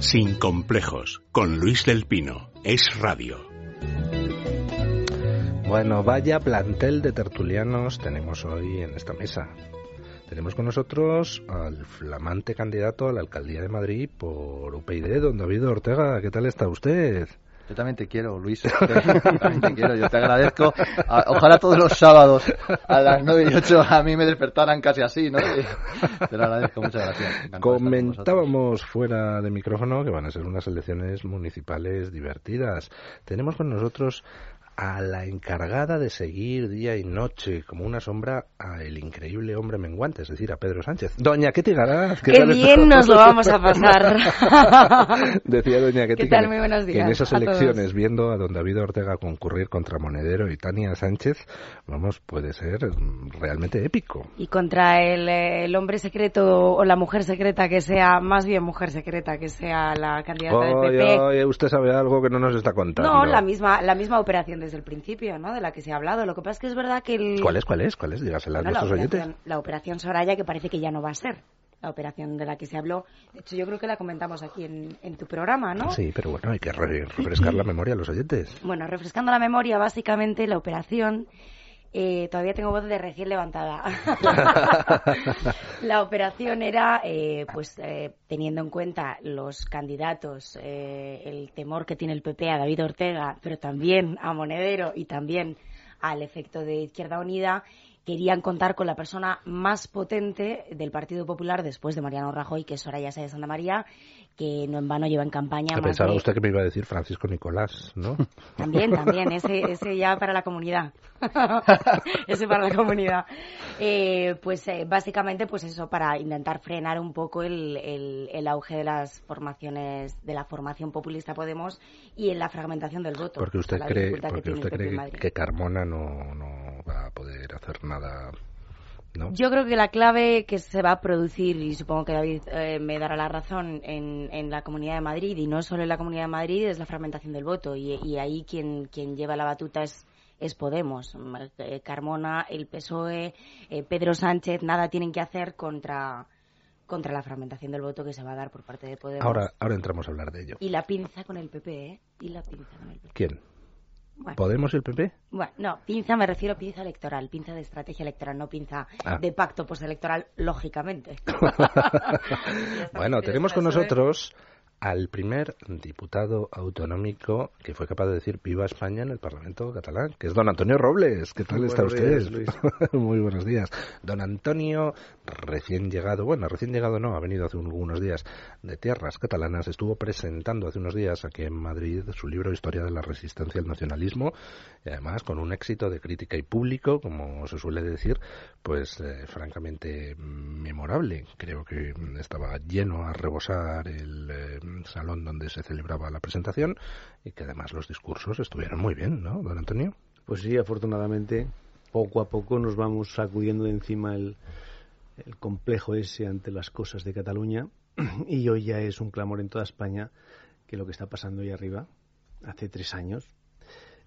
Sin complejos, con Luis del Pino, Es Radio. Bueno, vaya plantel de tertulianos tenemos hoy en esta mesa. Tenemos con nosotros al flamante candidato a la alcaldía de Madrid por UPyD, don David Ortega. ¿Qué tal está usted? Yo también te quiero, Luis. Yo te agradezco. Ojalá todos los sábados a las 9 y 8 a mí me despertaran casi así, ¿no? Te lo agradezco, muchas gracias. Comentábamos fuera de micrófono que van a ser unas elecciones municipales divertidas. Tenemos con nosotros a la encargada de seguir día y noche como una sombra al increíble hombre menguante, es decir, a Pedro Sánchez. Doña Keti Garat. ¡Qué bien nos lo vamos a pasar! Decía doña Keti que en esas elecciones, viendo a don David Ortega concurrir contra Monedero y Tania Sánchez, vamos, puede ser realmente épico. Y contra el hombre secreto o la mujer secreta que sea, más bien mujer secreta que sea la candidata del PP. Usted sabe algo que no nos está contando. No, la misma operación desde el principio, ¿no? De la que se ha hablado. Lo que pasa es que es verdad que ¿Cuál es? Dígasela a nuestros oyentes. La operación Soraya, que parece que ya no va a ser la operación de la que se habló. De hecho, yo creo que la comentamos aquí en tu programa, ¿no? Sí, pero bueno, hay que refrescar la memoria a los oyentes. Bueno, refrescando la memoria, básicamente la operación... todavía tengo voz de recién levantada. La operación era, teniendo en cuenta los candidatos, el temor que tiene el PP a David Ortega, pero también a Monedero y también al efecto de Izquierda Unida, querían contar con la persona más potente del Partido Popular después de Mariano Rajoy, que es Soraya Sáenz de Santa María, que no en vano lleva en campaña... Pensaba usted que me iba a decir Francisco Nicolás, ¿no? También, ese ya para la comunidad. Ese para la comunidad. Básicamente, pues eso, para intentar frenar un poco el auge de las formaciones, de la formación populista Podemos y en la fragmentación del voto. Porque usted cree que Carmona no va a poder hacer nada. ¿No? Yo creo que la clave que se va a producir, y supongo que David me dará la razón, en la Comunidad de Madrid, y no solo en la Comunidad de Madrid, es la fragmentación del voto, y ahí quien lleva la batuta es Podemos. Carmona, el PSOE, Pedro Sánchez, nada tienen que hacer contra la fragmentación del voto que se va a dar por parte de Podemos. Ahora entramos a hablar de ello. Y la pinza con el PP, ¿eh? ¿Quién? Bueno. ¿Podemos y el PP? Bueno, no, pinza me refiero a pinza electoral, pinza de estrategia electoral, no pinza de pacto postelectoral, lógicamente. Bueno, tenemos con nosotros al primer diputado autonómico que fue capaz de decir viva España en el Parlamento catalán, que es don Antonio Robles. ¿Qué tal está usted? Muy buenos días. Don Antonio, recién llegado, ha venido hace unos días de tierras catalanas, estuvo presentando hace unos días aquí en Madrid su libro Historia de la Resistencia al Nacionalismo, y además con un éxito de crítica y público, como se suele decir, pues francamente memorable. Creo que estaba lleno a rebosar el... salón donde se celebraba la presentación, y que además los discursos estuvieron muy bien, ¿no, don Antonio? Pues sí, afortunadamente, poco a poco nos vamos sacudiendo de encima el complejo ese ante las cosas de Cataluña, y hoy ya es un clamor en toda España que lo que está pasando ahí arriba, hace 3 años,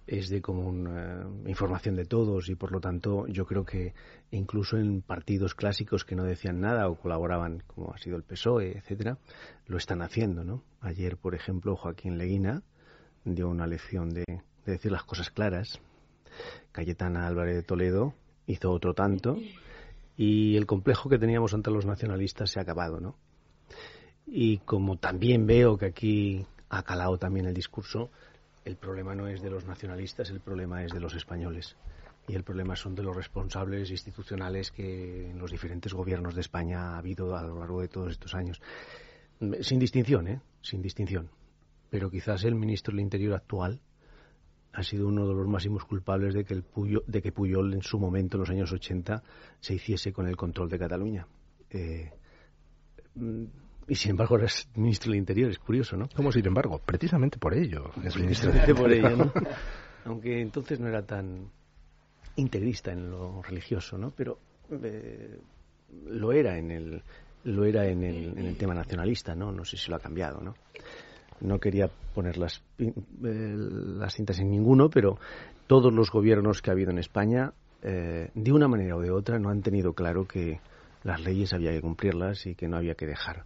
es de común información de todos, y por lo tanto yo creo que incluso en partidos clásicos que no decían nada o colaboraban, como ha sido el PSOE, etcétera, lo están haciendo, ¿no? Ayer, por ejemplo, Joaquín Leguina dio una lección de decir las cosas claras. Cayetana Álvarez de Toledo hizo otro tanto, y el complejo que teníamos ante los nacionalistas se ha acabado, ¿no? Y como también veo que aquí ha calado también el discurso, el problema no es de los nacionalistas, el problema es de los españoles. Y el problema son de los responsables institucionales que en los diferentes gobiernos de España ha habido a lo largo de todos estos años. Sin distinción, sin distinción. Pero quizás el ministro del Interior actual ha sido uno de los máximos culpables de que Pujol en su momento, en los años 80, se hiciese con el control de Cataluña. Y sin embargo ahora es ministro del Interior, es curioso, ¿no? ¿Cómo sin embargo? Precisamente por ello es ministro del Interior. Por ello, ¿no? Aunque entonces no era tan integrista en lo religioso, ¿no? Pero lo era en el tema nacionalista, ¿no? No sé si lo ha cambiado, ¿no? No quería poner las cintas en ninguno, pero todos los gobiernos que ha habido en España, de una manera o de otra, no han tenido claro que las leyes había que cumplirlas y que no había que dejar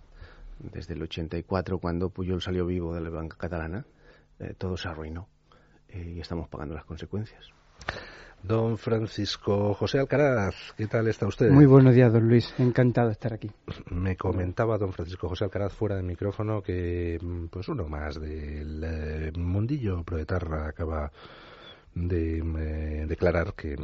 desde el 84, cuando Pujol salió vivo de la banca catalana, todo se arruinó y estamos pagando las consecuencias. Don Francisco José Alcaraz, ¿qué tal está usted? Muy buenos días, don Luis. Encantado de estar aquí. Me comentaba don Francisco José Alcaraz fuera del micrófono que pues uno más del mundillo proetarra acaba de declarar que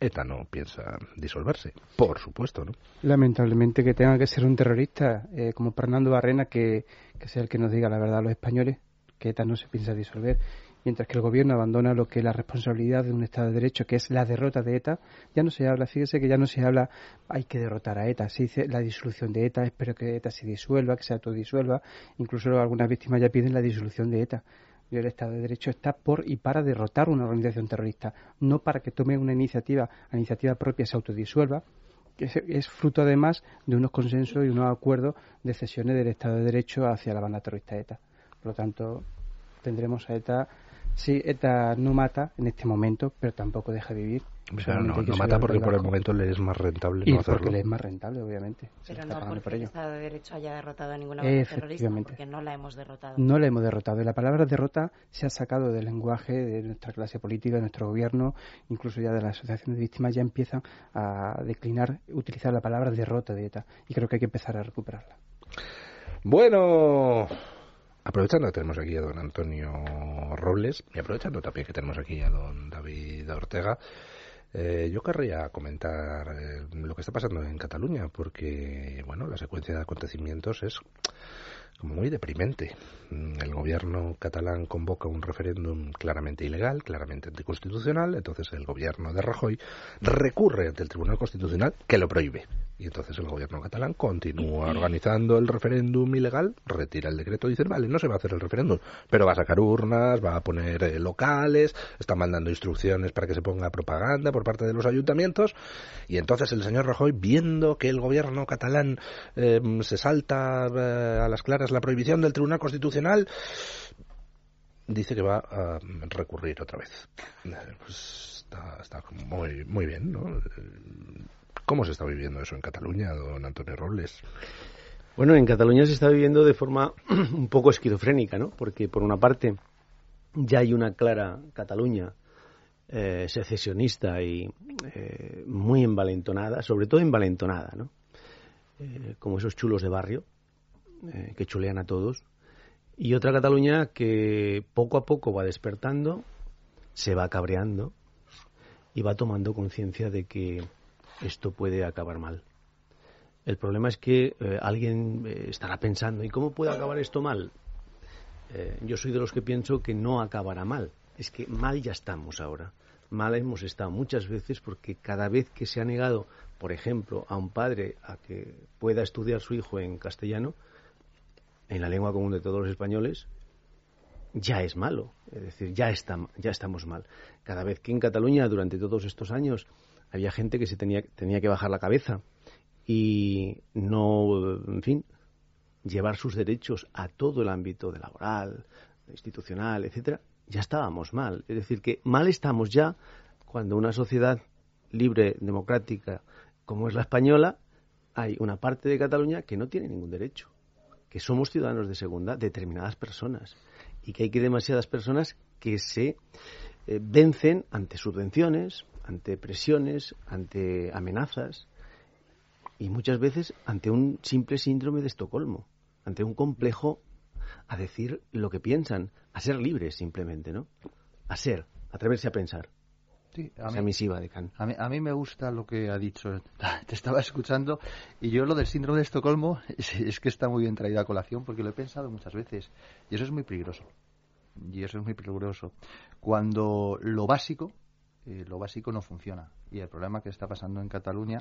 ETA no piensa disolverse, por supuesto, ¿no? Lamentablemente que tenga que ser un terrorista como Fernando Barrena que sea el que nos diga la verdad a los españoles, que ETA no se piensa disolver. Mientras que el gobierno abandona lo que es la responsabilidad de un Estado de Derecho, que es la derrota de ETA, ya no se habla, fíjese que ya no se habla, hay que derrotar a ETA, se dice la disolución de ETA, espero que ETA se disuelva, que se autodisuelva, incluso algunas víctimas ya piden la disolución de ETA. Y el Estado de Derecho está por y para derrotar una organización terrorista, no para que tome una iniciativa, a iniciativa propia se autodisuelva, es fruto además de unos consensos y unos acuerdos de cesiones del Estado de Derecho hacia la banda terrorista ETA. Por lo tanto, tendremos a ETA. Sí, ETA no mata en este momento, pero tampoco deja vivir. Claro, no mata porque por el momento le es más rentable no hacerlo. Y porque le es más rentable, obviamente. Pero no porque el Estado de Derecho haya derrotado a ninguna banda terrorista, porque no la hemos derrotado. No la hemos derrotado. Y la palabra derrota se ha sacado del lenguaje de nuestra clase política, de nuestro gobierno, incluso ya de las asociaciones de víctimas, ya empiezan a declinar, utilizar la palabra derrota de ETA. Y creo que hay que empezar a recuperarla. Bueno, aprovechando que tenemos aquí a don Antonio Robles y aprovechando también que tenemos aquí a don David Ortega, yo querría comentar lo que está pasando en Cataluña, porque bueno, la secuencia de acontecimientos es como muy deprimente. El gobierno catalán convoca un referéndum claramente ilegal, claramente anticonstitucional, entonces el gobierno de Rajoy recurre ante el Tribunal Constitucional que lo prohíbe. Y entonces el gobierno catalán continúa organizando el referéndum ilegal, retira el decreto y dice, vale, no se va a hacer el referéndum, pero va a sacar urnas, va a poner locales, está mandando instrucciones para que se ponga propaganda por parte de los ayuntamientos. Y entonces el señor Rajoy, viendo que el gobierno catalán se salta a las claras la prohibición del Tribunal Constitucional, dice que va a recurrir otra vez. Pues está muy, muy bien, ¿no? ¿Cómo se está viviendo eso en Cataluña, don Antonio Robles? Bueno, en Cataluña se está viviendo de forma un poco esquizofrénica, ¿no? Porque, por una parte, ya hay una clara Cataluña secesionista y muy envalentonada, sobre todo envalentonada, ¿no? Como esos chulos de barrio que chulean a todos. Y otra Cataluña que poco a poco va despertando, se va cabreando y va tomando conciencia de que esto puede acabar mal. El problema es que alguien estará pensando, ¿y cómo puede acabar esto mal? Yo soy de los que pienso que no acabará mal. Es que mal ya estamos ahora. Mal hemos estado muchas veces porque cada vez que se ha negado, por ejemplo, a un padre a que pueda estudiar su hijo en castellano, en la lengua común de todos los españoles, ya es malo. Es decir, ya estamos mal. Cada vez que en Cataluña, durante todos estos años, había gente que se tenía que bajar la cabeza y no, en fin, llevar sus derechos a todo el ámbito de laboral, institucional, etcétera. Ya estábamos mal. Es decir, que mal estamos ya cuando una sociedad libre, democrática, como es la española, hay una parte de Cataluña que no tiene ningún derecho, que somos ciudadanos de segunda, determinadas personas, y que hay demasiadas personas que se vencen ante subvenciones, ante presiones, ante amenazas y muchas veces ante un simple síndrome de Estocolmo, ante un complejo a decir lo que piensan, a ser libres simplemente, ¿no? Atreverse a pensar. Sí, esa misiva de Kant. A mí me gusta lo que ha dicho, te estaba escuchando y yo lo del síndrome de Estocolmo es que está muy bien traído a colación porque lo he pensado muchas veces y eso es muy peligroso. Cuando lo básico no funciona. Y el problema que está pasando en Cataluña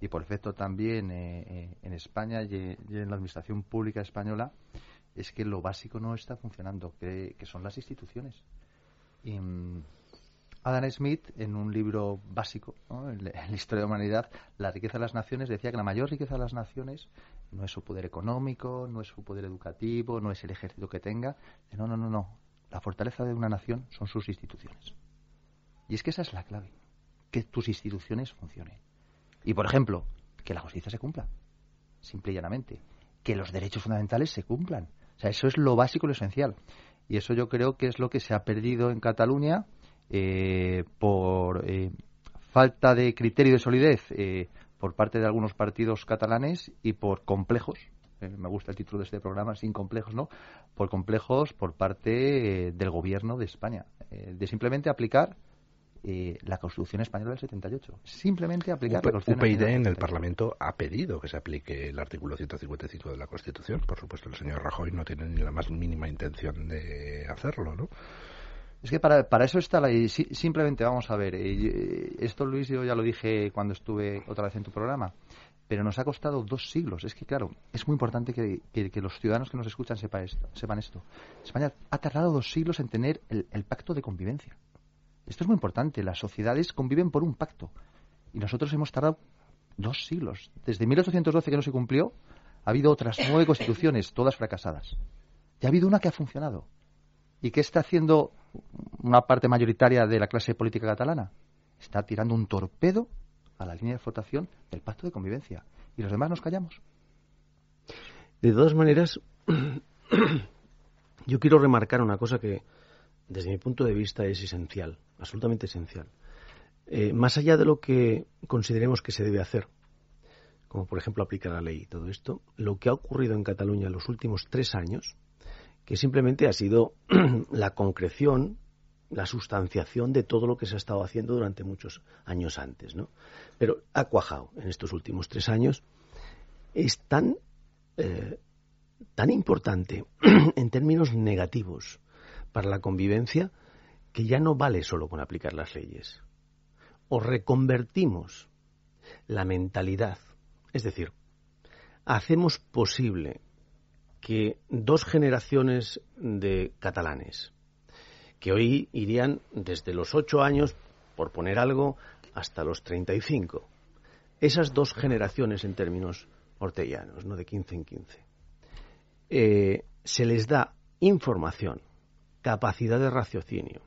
y por efecto también en España y en la administración pública española es que lo básico no está funcionando, que son las instituciones. Y Adam Smith, en un libro básico, ¿no?, en la historia de la humanidad, La riqueza de las naciones, decía que la mayor riqueza de las naciones no es su poder económico, no es su poder educativo, no es el ejército que tenga. No. La fortaleza de una nación son sus instituciones. Y es que esa es la clave, que tus instituciones funcionen. Y, por ejemplo, que la justicia se cumpla, simple y llanamente. que los derechos fundamentales se cumplan. O sea, eso es lo básico y lo esencial. Y eso yo creo que es lo que se ha perdido en Cataluña por falta de criterio de solidez por parte de algunos partidos catalanes y por complejos. Me gusta el título de este programa, sin complejos, ¿no? Por complejos por parte del gobierno de España. De simplemente aplicar la Constitución Española del 78. Simplemente aplicar la Constitución Española. UPyD en el Parlamento ha pedido que se aplique el artículo 155 de la Constitución. Por supuesto, el señor Rajoy no tiene ni la más mínima intención de hacerlo, ¿no? Es que para eso está la ley. Simplemente, vamos a ver, esto, Luis, yo ya lo dije cuando estuve otra vez en tu programa, pero nos ha costado 2 siglos. Es que, claro, es muy importante que los ciudadanos que nos escuchan sepan esto. España ha tardado 2 siglos en tener el pacto de convivencia. Esto es muy importante. Las sociedades conviven por un pacto. Y nosotros hemos tardado 2 siglos. Desde 1812, que no se cumplió, ha habido otras 9 constituciones, todas fracasadas. Y ha habido una que ha funcionado. ¿Y qué está haciendo una parte mayoritaria de la clase política catalana? Está tirando un torpedo a la línea de flotación del pacto de convivencia. Y los demás nos callamos. De todas maneras, yo quiero remarcar una cosa que, desde mi punto de vista, es esencial, absolutamente esencial. Más allá de lo que consideremos que se debe hacer, como por ejemplo aplicar la ley y todo esto, lo que ha ocurrido en Cataluña en los últimos 3 años, que simplemente ha sido la concreción, la sustanciación de todo lo que se ha estado haciendo durante muchos años antes, ¿no? Pero ha cuajado en estos últimos 3 años. Es tan importante en términos negativos para la convivencia que ya no vale solo con aplicar las leyes. O reconvertimos la mentalidad. Es decir, hacemos posible que 2 generaciones de catalanes que hoy irían desde los 8 años, por poner algo, hasta los 35. Esas 2 generaciones en términos ortellanos, ¿no? De 15 en 15. Se les da información, capacidad de raciocinio,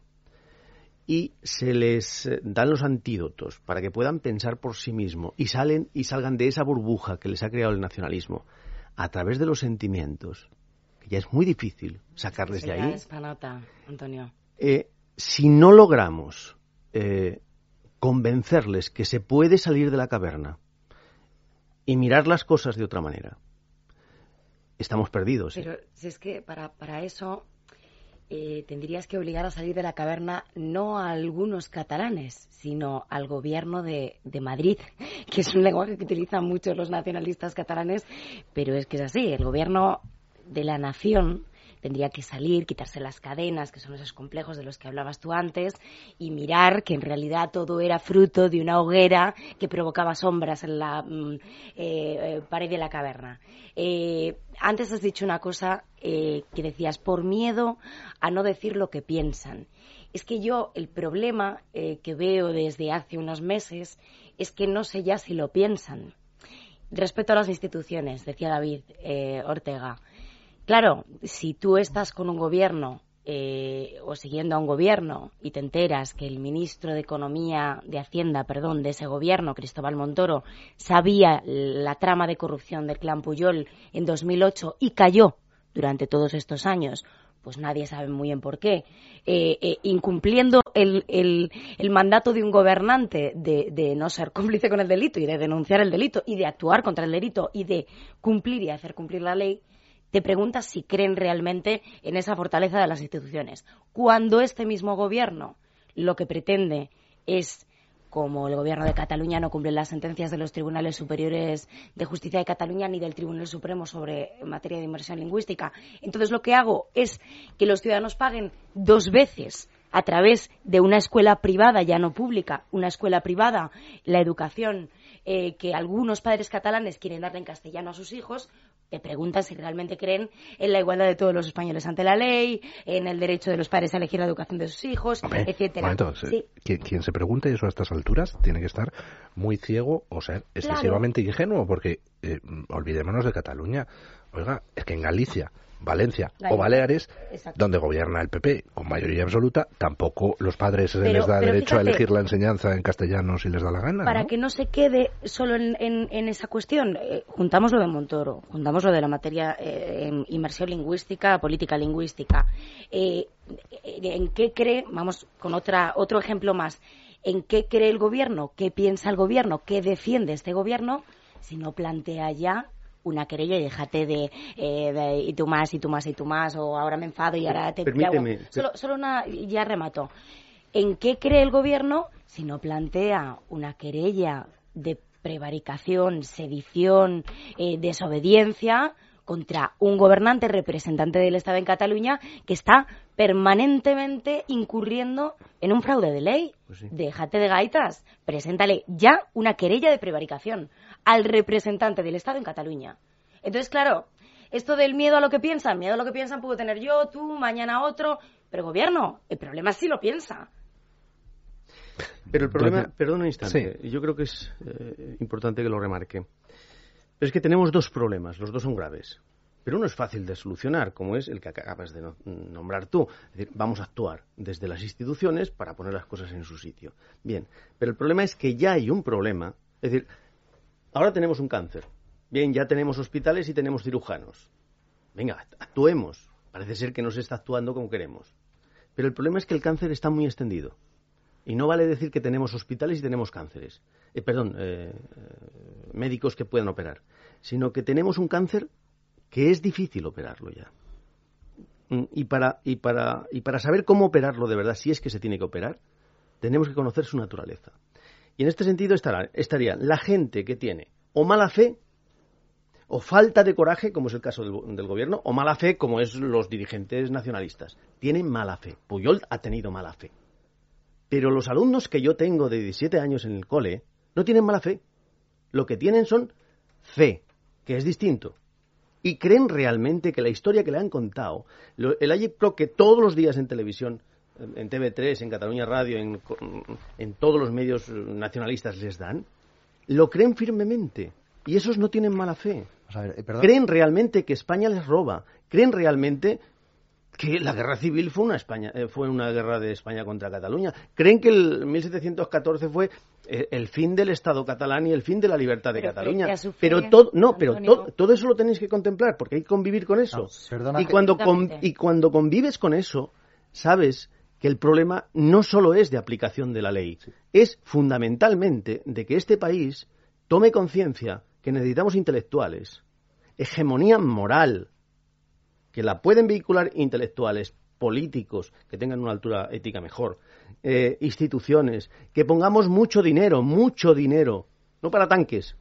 y se les dan los antídotos para que puedan pensar por sí mismos y salgan de esa burbuja que les ha creado el nacionalismo a través de los sentimientos, que ya es muy difícil sacarles de ahí. Es panota, Antonio. Si no logramos convencerles que se puede salir de la caverna y mirar las cosas de otra manera, estamos perdidos. Pero si es que para eso tendrías que obligar a salir de la caverna no a algunos catalanes, sino al gobierno de Madrid, que es un lenguaje que utilizan mucho los nacionalistas catalanes, pero es que es así. El gobierno de la nación tendría que salir, quitarse las cadenas, que son esos complejos de los que hablabas tú antes, y mirar que en realidad todo era fruto de una hoguera que provocaba sombras en la pared de la caverna. Antes has dicho una cosa que decías, por miedo a no decir lo que piensan. Es que yo el problema que veo desde hace unos meses es que no sé ya si lo piensan. Respecto a las instituciones, decía David Ortega. Claro, si tú estás con un gobierno o siguiendo a un gobierno y te enteras que el ministro de Economía, de Hacienda, perdón, de ese gobierno, Cristóbal Montoro, sabía la trama de corrupción del clan Pujol en 2008 y cayó durante todos estos años, pues nadie sabe muy bien por qué, incumpliendo el mandato de un gobernante de no ser cómplice con el delito y de denunciar el delito y de actuar contra el delito y de cumplir y hacer cumplir la ley. Te preguntas si creen realmente en esa fortaleza de las instituciones. Cuando este mismo gobierno lo que pretende es, como el gobierno de Cataluña no cumple las sentencias de los tribunales superiores de justicia de Cataluña ni del Tribunal Supremo sobre materia de inmersión lingüística, entonces lo que hago es que los ciudadanos paguen 2 veces a través de una escuela privada, ya no pública, una escuela privada, la educación que algunos padres catalanes quieren darle en castellano a sus hijos. Te preguntan si realmente creen en la igualdad de todos los españoles ante la ley, en el derecho de los padres a elegir la educación de sus hijos, etcétera. Entonces, sí. Quien se pregunte eso a estas alturas tiene que estar muy ciego o ser excesivamente ingenuo, porque olvidémonos de Cataluña. Oiga, es que en Galicia, Valencia o Baleares, exacto, donde gobierna el PP con mayoría absoluta, tampoco los padres les da derecho, fíjate, a elegir la enseñanza en castellano si les da la gana. Para, ¿no?, que no se quede solo en esa cuestión, juntamos lo de Montoro, juntamos lo de la materia inmersión lingüística, política lingüística. ¿En qué cree? Vamos con otro ejemplo más. ¿En qué cree el gobierno? ¿Qué piensa el gobierno? ¿Qué defiende este gobierno? Si no plantea ya una querella y déjate de y tú más, o ahora me enfado y ahora te... Permíteme. Solo una, ya remato. ¿En qué cree el gobierno si no plantea una querella de prevaricación, sedición, desobediencia contra un gobernante representante del Estado en Cataluña que está permanentemente incurriendo en un fraude de ley? Pues sí. Déjate de gaitas, preséntale ya una querella de prevaricación al representante del Estado en Cataluña. Entonces, claro, esto del miedo a lo que piensan puedo tener yo, tú, mañana otro, pero gobierno, el problema sí lo piensa. Pero el problema, perdón un instante, sí, yo creo que es importante que lo remarque. Pero es que tenemos dos problemas, los dos son graves. Pero uno es fácil de solucionar, como es el que acabas de nombrar tú. Es decir, vamos a actuar desde las instituciones para poner las cosas en su sitio. Bien, pero el problema es que ya hay un problema. Es decir, ahora tenemos un cáncer. Bien, ya tenemos hospitales y tenemos cirujanos. Venga, actuemos. Parece ser que no se está actuando como queremos. Pero el problema es que el cáncer está muy extendido. Y no vale decir que tenemos hospitales y tenemos cánceres. Médicos que puedan operar. Sino que tenemos un cáncer que es difícil operarlo ya. Y para saber cómo operarlo de verdad, si es que se tiene que operar, tenemos que conocer su naturaleza. Y en este sentido estaría la gente que tiene o mala fe, o falta de coraje, como es el caso del gobierno, o mala fe, como es los dirigentes nacionalistas. Tienen mala fe. Pujol ha tenido mala fe. Pero los alumnos que yo tengo de 17 años en el cole no tienen mala fe. Lo que tienen son fe, que es distinto. Y creen realmente que la historia que le han contado, el AyPro que todos los días en televisión, en TV3, en Cataluña Radio, en todos los medios nacionalistas les dan, lo creen firmemente. Y esos no tienen mala fe. A ver, creen realmente que España les roba. Creen realmente que la guerra civil fue una guerra de España contra Cataluña. Creen que el 1714 fue el fin del Estado catalán y el fin de la libertad de Cataluña. Pero todo eso lo tenéis que contemplar, porque hay que convivir con eso. No, y cuando convives con eso, sabes que el problema no solo es de aplicación de la ley, sí, es fundamentalmente de que este país tome conciencia que necesitamos intelectuales, hegemonía moral, que la pueden vehicular intelectuales, políticos, que tengan una altura ética mejor, instituciones, que pongamos mucho dinero, no para tanques,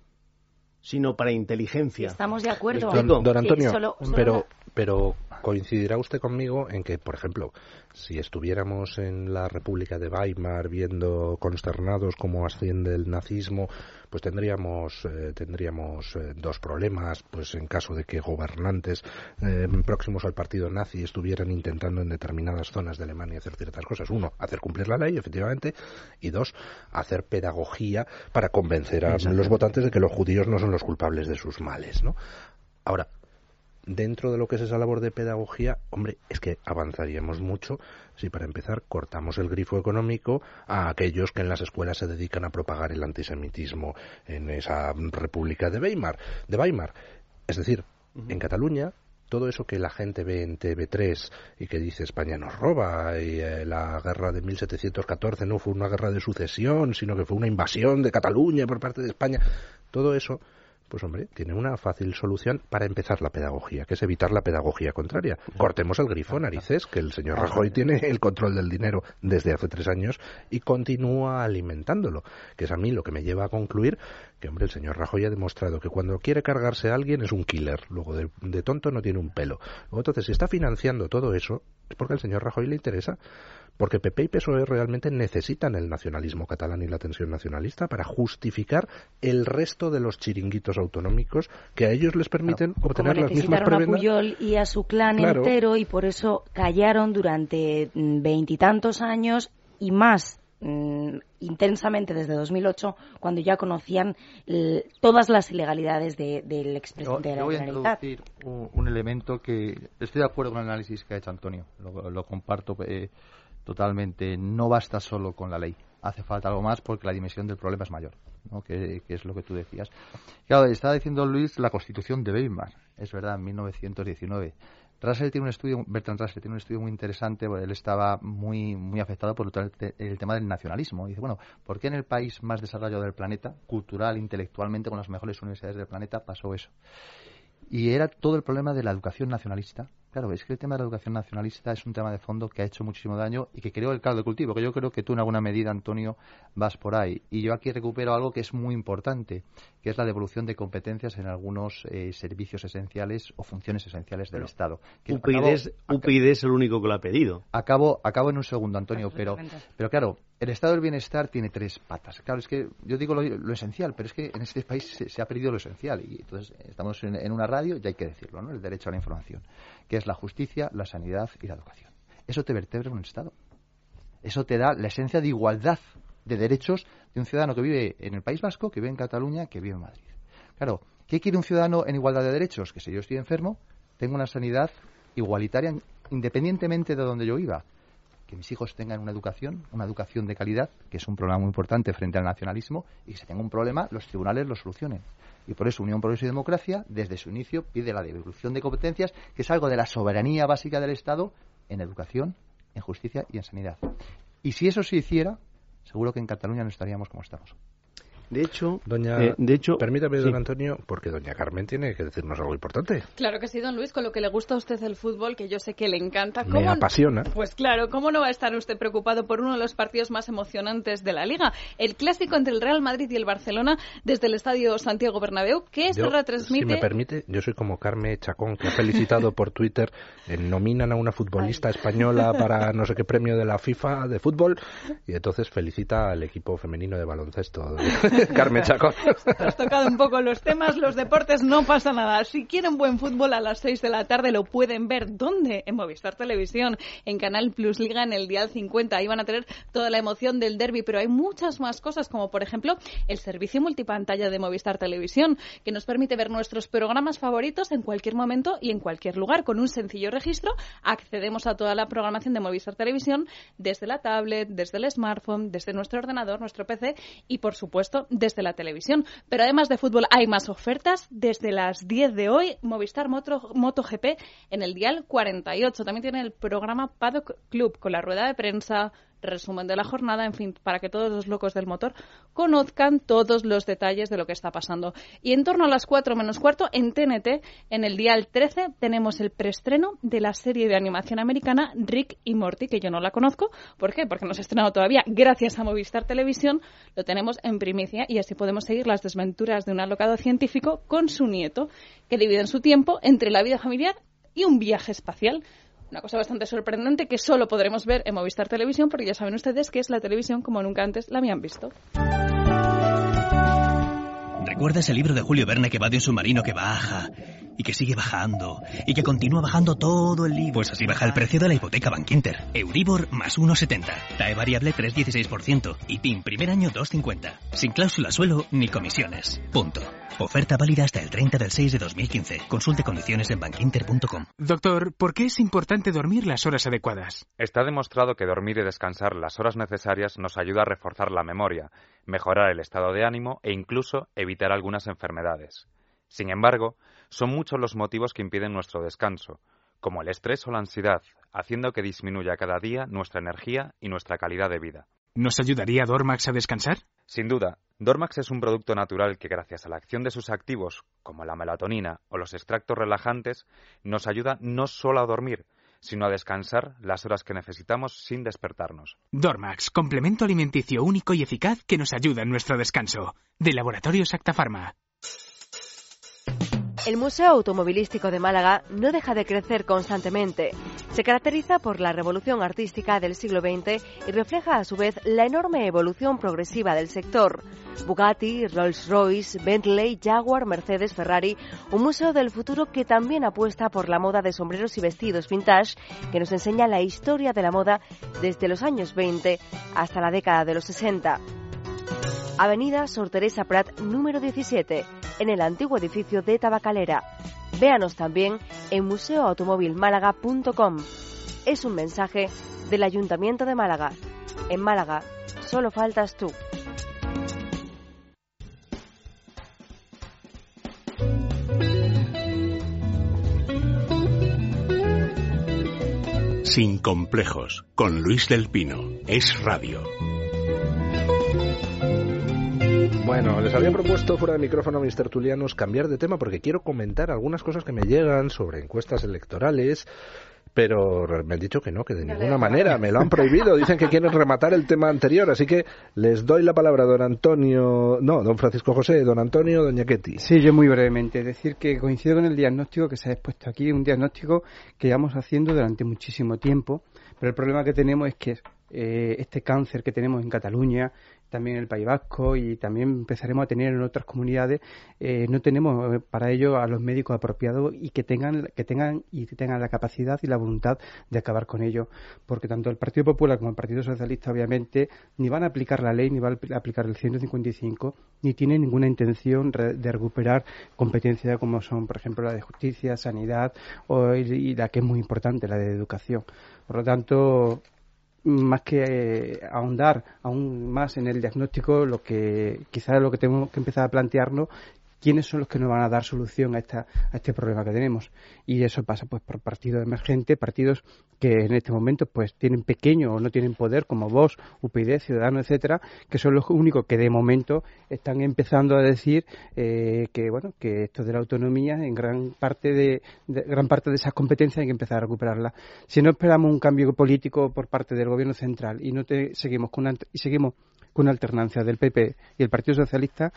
sino para inteligencia. Estamos de acuerdo. Don Antonio, pero coincidirá usted conmigo en que, por ejemplo, si estuviéramos en la República de Weimar viendo consternados cómo asciende el nazismo, pues tendríamos dos problemas, pues en caso de que gobernantes próximos al partido nazi estuvieran intentando en determinadas zonas de Alemania hacer ciertas cosas. Uno, hacer cumplir la ley, efectivamente, y dos, hacer pedagogía para convencer a los votantes de que los judíos no son los culpables de sus males, ¿no? Ahora, dentro de lo que es esa labor de pedagogía, hombre, es que avanzaríamos mucho si para empezar cortamos el grifo económico a aquellos que en las escuelas se dedican a propagar el antisemitismo en esa República de Weimar. Es decir, en Cataluña, todo eso que la gente ve en TV3 y que dice España nos roba y la guerra de 1714 no fue una guerra de sucesión, sino que fue una invasión de Cataluña por parte de España, todo eso... Pues hombre, tiene una fácil solución para empezar la pedagogía, que es evitar la pedagogía contraria. Cortemos el grifo, narices, que el señor Rajoy tiene el control del dinero desde hace 3 años y continúa alimentándolo, que es a mí lo que me lleva a concluir que, hombre, el señor Rajoy ha demostrado que cuando quiere cargarse a alguien es un killer, luego de tonto no tiene un pelo. Entonces, si está financiando todo eso, es porque al señor Rajoy le interesa, porque PP y PSOE realmente necesitan el nacionalismo catalán y la tensión nacionalista para justificar el resto de los chiringuitos autonómicos que a ellos les permiten obtener las mismas prebendas. Necesitaron a Pujol y a su clan entero, y por eso callaron durante 20 y tantos años y más intensamente desde 2008, cuando ya conocían todas las ilegalidades del expresidente de la Generalitat. Yo voy a introducir un elemento que estoy de acuerdo con el análisis que ha hecho Antonio, lo comparto totalmente. No basta solo con la ley, hace falta algo más porque la dimensión del problema es mayor, ¿no? Que es lo que tú decías. Claro, estaba diciendo Luis la Constitución de Weimar, es verdad, en 1919. Bertrand Russell tiene un estudio muy interesante, porque él estaba muy afectado por el tema del nacionalismo. Y dice, bueno, ¿por qué en el país más desarrollado del planeta, cultural, intelectualmente, con las mejores universidades del planeta, pasó eso? Y era todo el problema de la educación nacionalista. Claro, es que el tema de la educación nacionalista es un tema de fondo que ha hecho muchísimo daño y que creó el caldo de cultivo, que yo creo que tú en alguna medida, Antonio, vas por ahí. Y yo aquí recupero algo que es muy importante, que es la devolución de competencias en algunos servicios esenciales o funciones esenciales del Estado. UPyD es el único que lo ha pedido. Acabo en un segundo, Antonio, pero claro, el Estado del Bienestar tiene tres patas. Claro, es que yo digo lo esencial, pero es que en este país se ha perdido lo esencial. Y entonces estamos en una radio y hay que decirlo, ¿no? El derecho a la información, que es la justicia, la sanidad y la educación. Eso te vertebra un Estado. Eso te da la esencia de igualdad de derechos de un ciudadano que vive en el País Vasco, que vive en Cataluña, que vive en Madrid. Claro, ¿qué quiere un ciudadano en igualdad de derechos? Que si yo estoy enfermo, tengo una sanidad igualitaria independientemente de donde yo viva. Que mis hijos tengan una educación de calidad, que es un problema muy importante frente al nacionalismo, y que si tengo un problema, los tribunales lo solucionen. Y por eso Unión Progreso y Democracia, desde su inicio, pide la devolución de competencias, que es algo de la soberanía básica del Estado, en educación, en justicia y en sanidad. Y si eso se hiciera, seguro que en Cataluña no estaríamos como estamos. De hecho, permítame, don Antonio, porque doña Carmen tiene que decirnos algo importante. Claro que sí, don Luis, con lo que le gusta a usted el fútbol, que yo sé que le encanta. Me apasiona. Pues claro, ¿cómo no va a estar usted preocupado por uno de los partidos más emocionantes de la Liga? El clásico entre el Real Madrid y el Barcelona desde el Estadio Santiago Bernabéu, que se retransmite... Si me permite, yo soy como Carmen Chacón, que ha felicitado por Twitter, nominan a una futbolista española para no sé qué premio de la FIFA de fútbol, y entonces felicita al equipo femenino de baloncesto. Carmen Chacón. Has tocado un poco los temas, los deportes, no pasa nada. Si quieren buen fútbol a las 6 de la tarde lo pueden ver. ¿Dónde? En Movistar Televisión, en Canal Plus Liga, en el Dial 50. Ahí van a tener toda la emoción del derbi, pero hay muchas más cosas, como por ejemplo el servicio multipantalla de Movistar Televisión, que nos permite ver nuestros programas favoritos en cualquier momento y en cualquier lugar. Con un sencillo registro accedemos a toda la programación de Movistar Televisión desde la tablet, desde el smartphone, desde nuestro ordenador, nuestro PC y por supuesto desde la televisión. Pero además de fútbol hay más ofertas. Desde las 10 de hoy, Movistar MotoGP en el Dial 48. También tiene el programa Paddock Club, con la rueda de prensa, resumen de la jornada, en fin, para que todos los locos del motor conozcan todos los detalles de lo que está pasando. Y en torno a las 4:45, en TNT, en el Dial 13, tenemos el preestreno de la serie de animación americana Rick y Morty, que yo no la conozco. ¿Por qué? Porque no se ha estrenado todavía. Gracias a Movistar Televisión lo tenemos en primicia y así podemos seguir las desventuras de un alocado científico con su nieto, que dividen su tiempo entre la vida familiar y un viaje espacial. Una cosa bastante sorprendente que solo podremos ver en Movistar Televisión, porque ya saben ustedes que es la televisión como nunca antes la habían visto. ¿Recuerdas el libro de Julio Verne que va de un submarino que baja y que sigue bajando y que continúa bajando todo el libro? Pues así baja el precio de la hipoteca Bankinter. Euribor más 1,70. TAE variable 3,16% y PIN primer año 2,50. Sin cláusula suelo ni comisiones. Punto. Oferta válida hasta el 30/6/2015. Consulte condiciones en bankinter.com. Doctor, ¿por qué es importante dormir las horas adecuadas? Está demostrado que dormir y descansar las horas necesarias nos ayuda a reforzar la memoria, mejorar el estado de ánimo e incluso evitar algunas enfermedades. Sin embargo, son muchos los motivos que impiden nuestro descanso, como el estrés o la ansiedad, haciendo que disminuya cada día nuestra energía y nuestra calidad de vida. ¿Nos ayudaría Dormax a descansar? Sin duda, Dormax es un producto natural que, gracias a la acción de sus activos, como la melatonina o los extractos relajantes, nos ayuda no solo a dormir, sino a descansar las horas que necesitamos sin despertarnos. Dormax, complemento alimenticio único y eficaz que nos ayuda en nuestro descanso. De Laboratorios Actafarma. El Museo Automovilístico de Málaga no deja de crecer constantemente. Se caracteriza por la revolución artística del siglo XX y refleja a su vez la enorme evolución progresiva del sector. Bugatti, Rolls-Royce, Bentley, Jaguar, Mercedes, Ferrari, un museo del futuro que también apuesta por la moda de sombreros y vestidos vintage, que nos enseña la historia de la moda desde los años 20 hasta la década de los 60. Avenida Sor Teresa Prat, número 17, en el antiguo edificio de Tabacalera. Véanos también en museoautomovilmálaga.com. Es un mensaje del Ayuntamiento de Málaga. En Málaga, solo faltas tú. Sin complejos, con Luis del Pino. Es radio. Bueno, les había propuesto fuera de micrófono a mis tertulianos cambiar de tema porque quiero comentar algunas cosas que me llegan sobre encuestas electorales, pero me han dicho que no, que de ninguna manera, me lo han prohibido, dicen que quieren rematar el tema anterior, así que les doy la palabra a don Francisco José, don Antonio, doña Keti. Sí, yo muy brevemente, decir que coincido con el diagnóstico que se ha expuesto aquí, un diagnóstico que llevamos haciendo durante muchísimo tiempo, pero el problema que tenemos es que este cáncer que tenemos en Cataluña, también en el País Vasco y también empezaremos a tener en otras comunidades, no tenemos para ello a los médicos apropiados y que tengan la capacidad y la voluntad de acabar con ello, porque tanto el Partido Popular como el Partido Socialista obviamente ni van a aplicar la ley, ni van a aplicar el 155, ni tienen ninguna intención de recuperar competencias como son, por ejemplo, la de justicia, sanidad y la que es muy importante, la de educación. Por lo tanto, más que ahondar aún más en el diagnóstico, lo que tenemos que empezar a plantearnos, quiénes son los que nos van a dar solución a este problema que tenemos. Y eso pasa pues por partidos emergentes, partidos que en este momento pues tienen pequeño o no tienen poder, como Vox, UPyD, Ciudadanos, etcétera, que son los únicos que de momento están empezando a decir que esto de la autonomía en gran parte de esas competencias hay que empezar a recuperarlas. Si no esperamos un cambio político por parte del gobierno central y seguimos con una alternancia del PP y el Partido Socialista,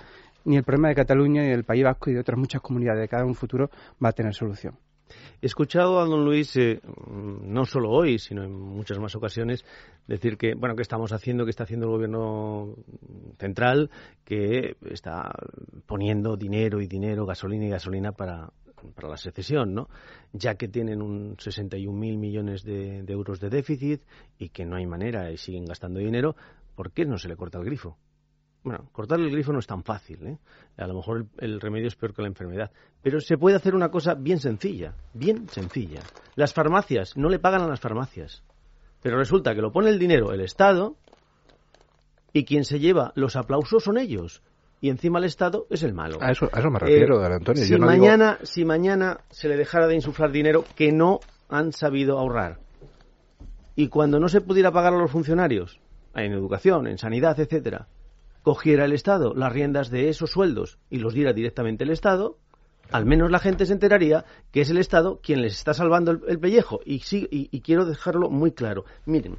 ni el problema de Cataluña, ni del País Vasco y de otras muchas comunidades de cada un futuro va a tener solución. He escuchado a don Luis, no solo hoy, sino en muchas más ocasiones, decir que, bueno, que estamos haciendo, que está haciendo el gobierno central, que está poniendo dinero y dinero, gasolina y gasolina para la secesión, ¿no? Ya que tienen un 61.000 millones de euros de déficit y que no hay manera y siguen gastando dinero, ¿por qué no se le corta el grifo? Bueno, cortar el grifo no es tan fácil, ¿eh? A lo mejor el remedio es peor que la enfermedad. Pero se puede hacer una cosa bien sencilla, bien sencilla. Las farmacias, no le pagan a las farmacias. Pero resulta que lo pone el dinero el Estado y quien se lleva los aplausos son ellos. Y encima el Estado es el malo. A eso me refiero, don Antonio. Si mañana se le dejara de insuflar dinero que no han sabido ahorrar y cuando no se pudiera pagar a los funcionarios, en educación, en sanidad, etcétera, cogiera el Estado las riendas de esos sueldos y los diera directamente el Estado, al menos la gente se enteraría que es el Estado quien les está salvando el pellejo. Y quiero dejarlo muy claro. Miren,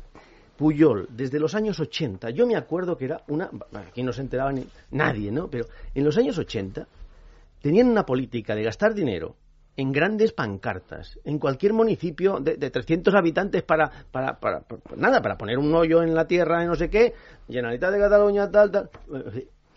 Pujol, desde los años 80, yo me acuerdo que era una... Aquí no se enteraba nadie, ¿no? Pero en los años 80 tenían una política de gastar dinero en grandes pancartas, en cualquier municipio de 300 habitantes para poner un hoyo en la tierra, en no sé qué, Generalitat de Cataluña, tal.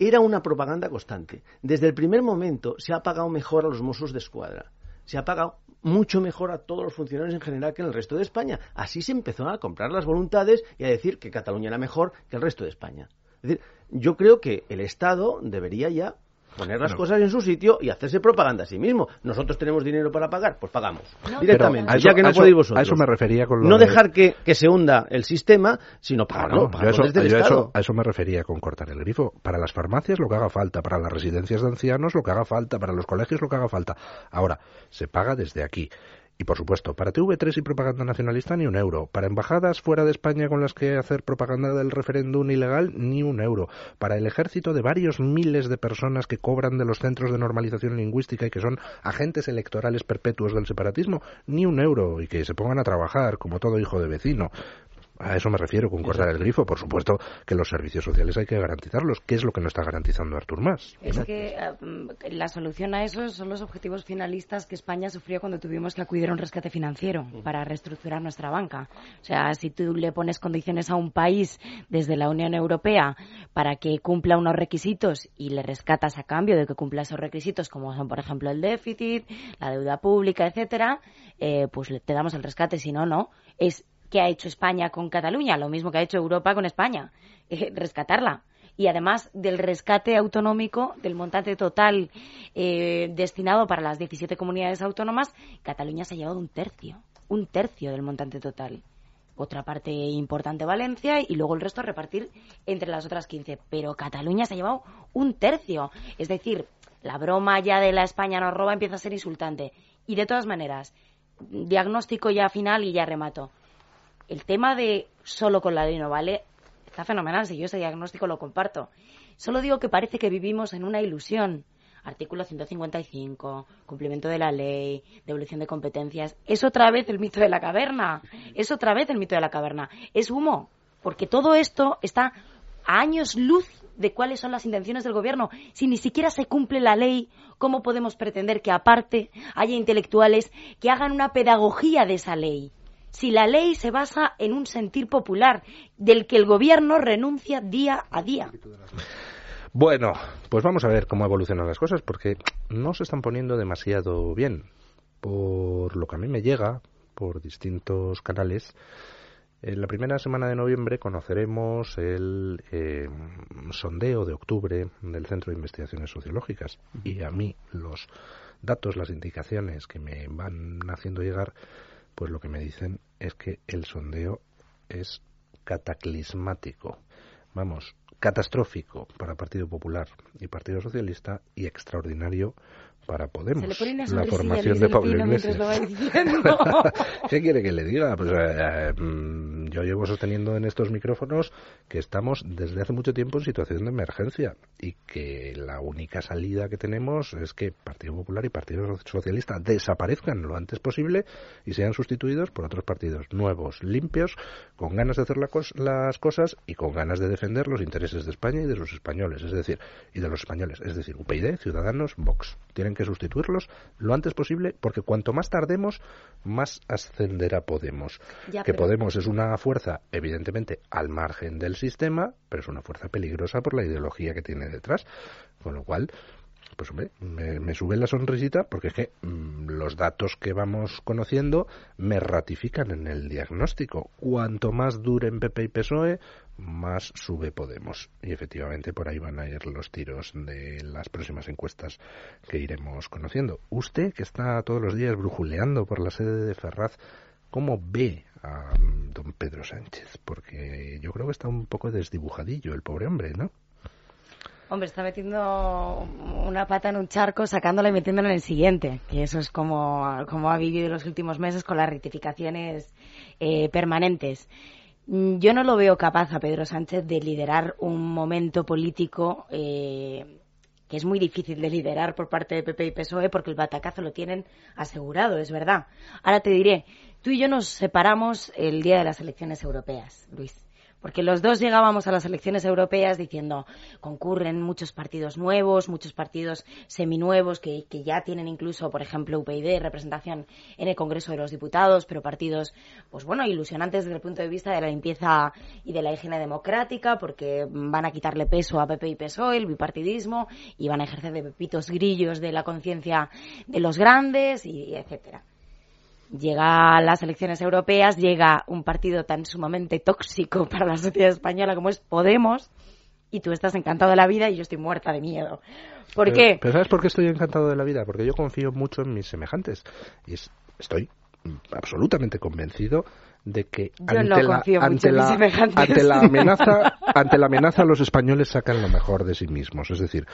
Era una propaganda constante. Desde el primer momento se ha pagado mejor a los Mossos de Escuadra, se ha pagado mucho mejor a todos los funcionarios en general que en el resto de España. Así se empezó a comprar las voluntades y a decir que Cataluña era mejor que el resto de España. Es decir, yo creo que el Estado debería ya poner las cosas en su sitio y hacerse propaganda a sí mismo. Nosotros tenemos dinero para pagar, pues pagamos directamente, eso, ya que no podéis vosotros. A eso me refería con lo no de... dejar que se hunda el sistema, sino pagarlo, pagarlo desde el Estado. A eso me refería con cortar el grifo. Para las farmacias lo que haga falta, para las residencias de ancianos lo que haga falta, para los colegios lo que haga falta. Ahora, se paga desde aquí. Y, por supuesto, para TV3 y propaganda nacionalista ni un euro. Para embajadas fuera de España con las que hacer propaganda del referéndum ilegal ni un euro. Para el ejército de varios miles de personas que cobran de los centros de normalización lingüística y que son agentes electorales perpetuos del separatismo, ni un euro. Y que se pongan a trabajar como todo hijo de vecino. A eso me refiero, con cortar el grifo. Por supuesto que los servicios sociales hay que garantizarlos. ¿Qué es lo que no está garantizando Artur Mas? Es que la solución a eso son los objetivos finalistas que España sufrió cuando tuvimos que acudir a un rescate financiero para reestructurar nuestra banca. O sea, si tú le pones condiciones a un país desde la Unión Europea para que cumpla unos requisitos y le rescatas a cambio de que cumpla esos requisitos, como son, por ejemplo, el déficit, la deuda pública, etcétera, pues te damos el rescate. Si no, no. Es que ha hecho España con Cataluña, lo mismo que ha hecho Europa con España, rescatarla. Y además del rescate autonómico, del montante total destinado para las 17 comunidades autónomas, Cataluña se ha llevado un tercio del montante total. Otra parte importante Valencia y luego el resto repartir entre las otras 15. Pero Cataluña se ha llevado un tercio. Es decir, la broma ya de la España nos roba empieza a ser insultante. Y de todas maneras, diagnóstico ya final y ya remato. El tema de solo con la ley no vale está fenomenal, si yo ese diagnóstico lo comparto. Solo digo que parece que vivimos en una ilusión. Artículo 155, cumplimiento de la ley, devolución de competencias. Es otra vez el mito de la caverna. Es humo. Porque todo esto está a años luz de cuáles son las intenciones del gobierno. Si ni siquiera se cumple la ley, ¿cómo podemos pretender que aparte haya intelectuales que hagan una pedagogía de esa ley? Si la ley se basa en un sentir popular del que el gobierno renuncia día a día. Bueno, pues vamos a ver cómo evolucionan las cosas, porque no se están poniendo demasiado bien. Por lo que a mí me llega, por distintos canales, en la primera semana de noviembre conoceremos el sondeo de octubre del Centro de Investigaciones Sociológicas. Y a mí los datos, las indicaciones que me van haciendo llegar, pues lo que me dicen es que el sondeo es cataclismático. Vamos, catastrófico para Partido Popular y Partido Socialista y extraordinario para Podemos. La formación de Pablo Iglesias. ¿Qué quiere que le diga? Pues yo llevo sosteniendo en estos micrófonos que estamos desde hace mucho tiempo en situación de emergencia y que la única salida que tenemos es que Partido Popular y Partido Socialista desaparezcan lo antes posible y sean sustituidos por otros partidos nuevos, limpios, con ganas de hacer las cosas y con ganas de defender los intereses de España y de los españoles, es decir, UPyD, Ciudadanos, Vox. Tienen que sustituirlos lo antes posible, porque cuanto más tardemos, más ascenderá Podemos. Podemos es una fuerza, evidentemente, al margen del sistema, pero es una fuerza peligrosa por la ideología que tiene detrás, con lo cual, pues hombre, me sube la sonrisita, porque es que los datos que vamos conociendo me ratifican en el diagnóstico. Cuanto más duren PP y PSOE, más sube Podemos. Y efectivamente por ahí van a ir los tiros de las próximas encuestas que iremos conociendo. Usted, que está todos los días brujuleando por la sede de Ferraz, ¿cómo ve a don Pedro Sánchez? Porque yo creo que está un poco desdibujadillo el pobre hombre, ¿no? Hombre, está metiendo una pata en un charco, sacándola y metiéndola en el siguiente. Que eso es como ha vivido los últimos meses con las rectificaciones permanentes. Yo no lo veo capaz a Pedro Sánchez de liderar un momento político que es muy difícil de liderar por parte de PP y PSOE, porque el batacazo lo tienen asegurado, es verdad. Ahora te diré, tú y yo nos separamos el día de las elecciones europeas, Luis. Porque los dos llegábamos a las elecciones europeas diciendo, concurren muchos partidos nuevos, muchos partidos seminuevos que ya tienen incluso, por ejemplo, UPyD, representación en el Congreso de los Diputados, pero partidos, pues bueno, ilusionantes desde el punto de vista de la limpieza y de la higiene democrática, porque van a quitarle peso a PP y PSOE, el bipartidismo, y van a ejercer de pepitos grillos de la conciencia de los grandes, y etcétera. Llega a las elecciones europeas, llega un partido tan sumamente tóxico para la sociedad española como es Podemos, y tú estás encantado de la vida y yo estoy muerta de miedo. ¿Por qué? Pero ¿sabes por qué estoy encantado de la vida? Porque yo confío mucho en mis semejantes. Y estoy absolutamente convencido de que ante la amenaza los españoles sacan lo mejor de sí mismos. Es decir,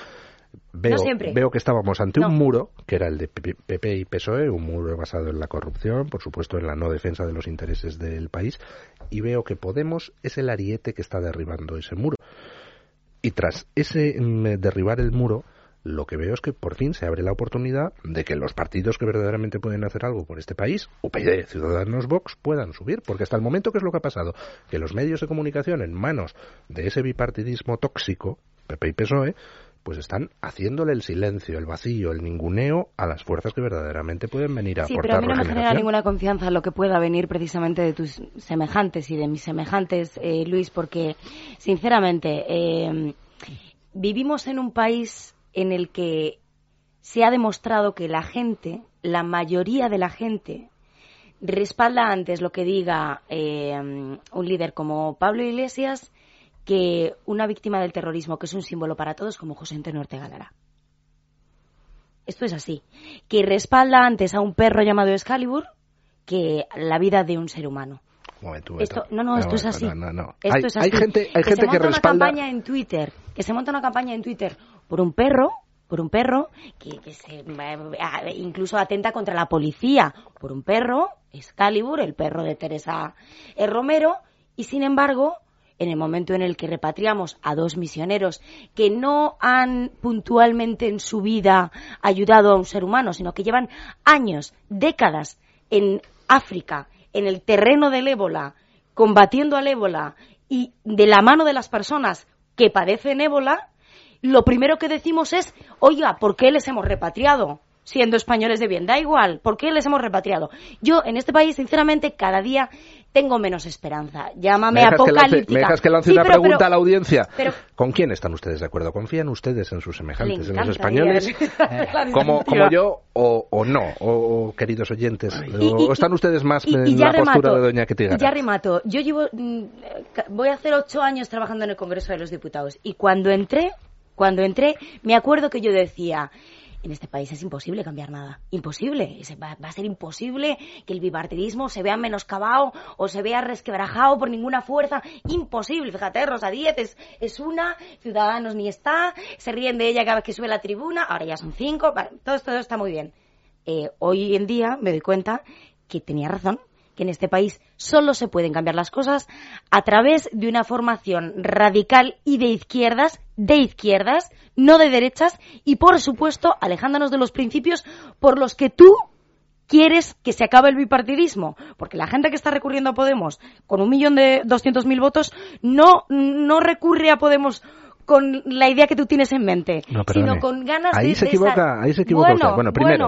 Veo que estábamos ante un muro, que era el de PP y PSOE, un muro basado en la corrupción, por supuesto en la no defensa de los intereses del país, y veo que Podemos es el ariete que está derribando ese muro. Y tras derribar el muro, lo que veo es que por fin se abre la oportunidad de que los partidos que verdaderamente pueden hacer algo por este país, UPyD, Ciudadanos, Vox, puedan subir, porque hasta el momento, ¿qué es lo que ha pasado? Que los medios de comunicación en manos de ese bipartidismo tóxico, PP y PSOE, pues están haciéndole el silencio, el vacío, el ninguneo a las fuerzas que verdaderamente pueden venir a aportar regeneración. Sí, pero a mí no me genera ninguna confianza lo que pueda venir precisamente de tus semejantes y de mis semejantes, Luis, porque sinceramente vivimos en un país en el que se ha demostrado que la gente, la mayoría de la gente, respalda antes lo que diga un líder como Pablo Iglesias que una víctima del terrorismo, que es un símbolo para todos, como José Antonio Ortega Lara. Esto es así. Que respalda antes a un perro llamado Excalibur que la vida de un ser humano. Esto es así. Hay gente que respalda... Que se monta una campaña en Twitter por un perro, que se incluso atenta contra la policía, por un perro, Excalibur, el perro de Teresa Romero, y sin embargo... En el momento en el que repatriamos a dos misioneros que no han puntualmente en su vida ayudado a un ser humano, sino que llevan años, décadas en África, en el terreno del ébola, combatiendo al ébola y de la mano de las personas que padecen ébola, lo primero que decimos es, oiga, ¿por qué les hemos repatriado? Siendo españoles de bien, da igual, ¿por qué les hemos repatriado? Yo, en este país, sinceramente, cada día... Tengo menos esperanza. Llámame apocalíptica. ¿Me dejas que lance una pregunta a la audiencia? Pero, ¿con quién están ustedes de acuerdo? ¿Confían ustedes en sus semejantes, en los españoles, como yo, o no? ¿O queridos oyentes? ¿O están ustedes más en la postura de doña Keti Garat? Ya remato. Yo voy a hacer 8 años trabajando en el Congreso de los Diputados. Y cuando entré, me acuerdo que yo decía... En este país es imposible cambiar nada. Imposible. Va a ser imposible que el bipartidismo se vea menoscabado o se vea resquebrajado por ninguna fuerza. Imposible. Fíjate, Rosa Díez es una, Ciudadanos ni está, se ríen de ella cada vez que sube a la tribuna, ahora ya son 5, todo está muy bien. Hoy en día me doy cuenta que tenía razón, que en este país solo se pueden cambiar las cosas a través de una formación radical y de izquierdas, no de derechas, y por supuesto alejándonos de los principios por los que tú quieres que se acabe el bipartidismo, porque la gente que está recurriendo a Podemos con 1.200.000 votos no recurre a Podemos con la idea que tú tienes en mente, sino con ganas de... Ahí se equivoca.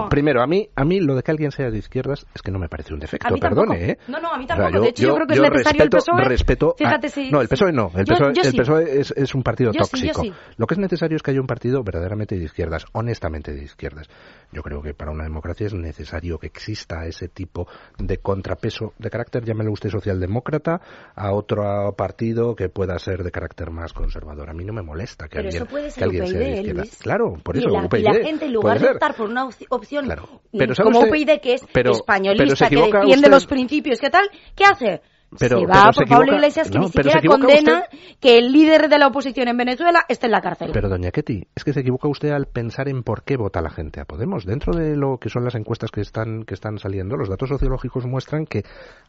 Primero, a mí lo de que alguien sea de izquierdas es que no me parece un defecto, perdone. No, a mí tampoco. O sea, de hecho, yo creo que es necesario el PSOE. Fíjate si... No, el PSOE no. El PSOE es un partido tóxico. Sí. Lo que es necesario es que haya un partido verdaderamente de izquierdas, honestamente de izquierdas. Yo creo que para una democracia es necesario que exista ese tipo de contrapeso de carácter, llámelo usted socialdemócrata, a otro partido que pueda ser de carácter más conservador. A mí no me molesta que alguien sea de izquierda. Claro, por eso UPyD. Y la gente, en lugar de optar por una opción como UPyD, que es españolista, que defiende los principios, ¿qué tal? ¿Qué hace? Pablo Iglesias, que ni siquiera condena que el líder de la oposición en Venezuela esté en la cárcel. Pero, doña Keti, es que se equivoca usted al pensar en por qué vota la gente a Podemos. Dentro de lo que son las encuestas que están saliendo, los datos sociológicos muestran que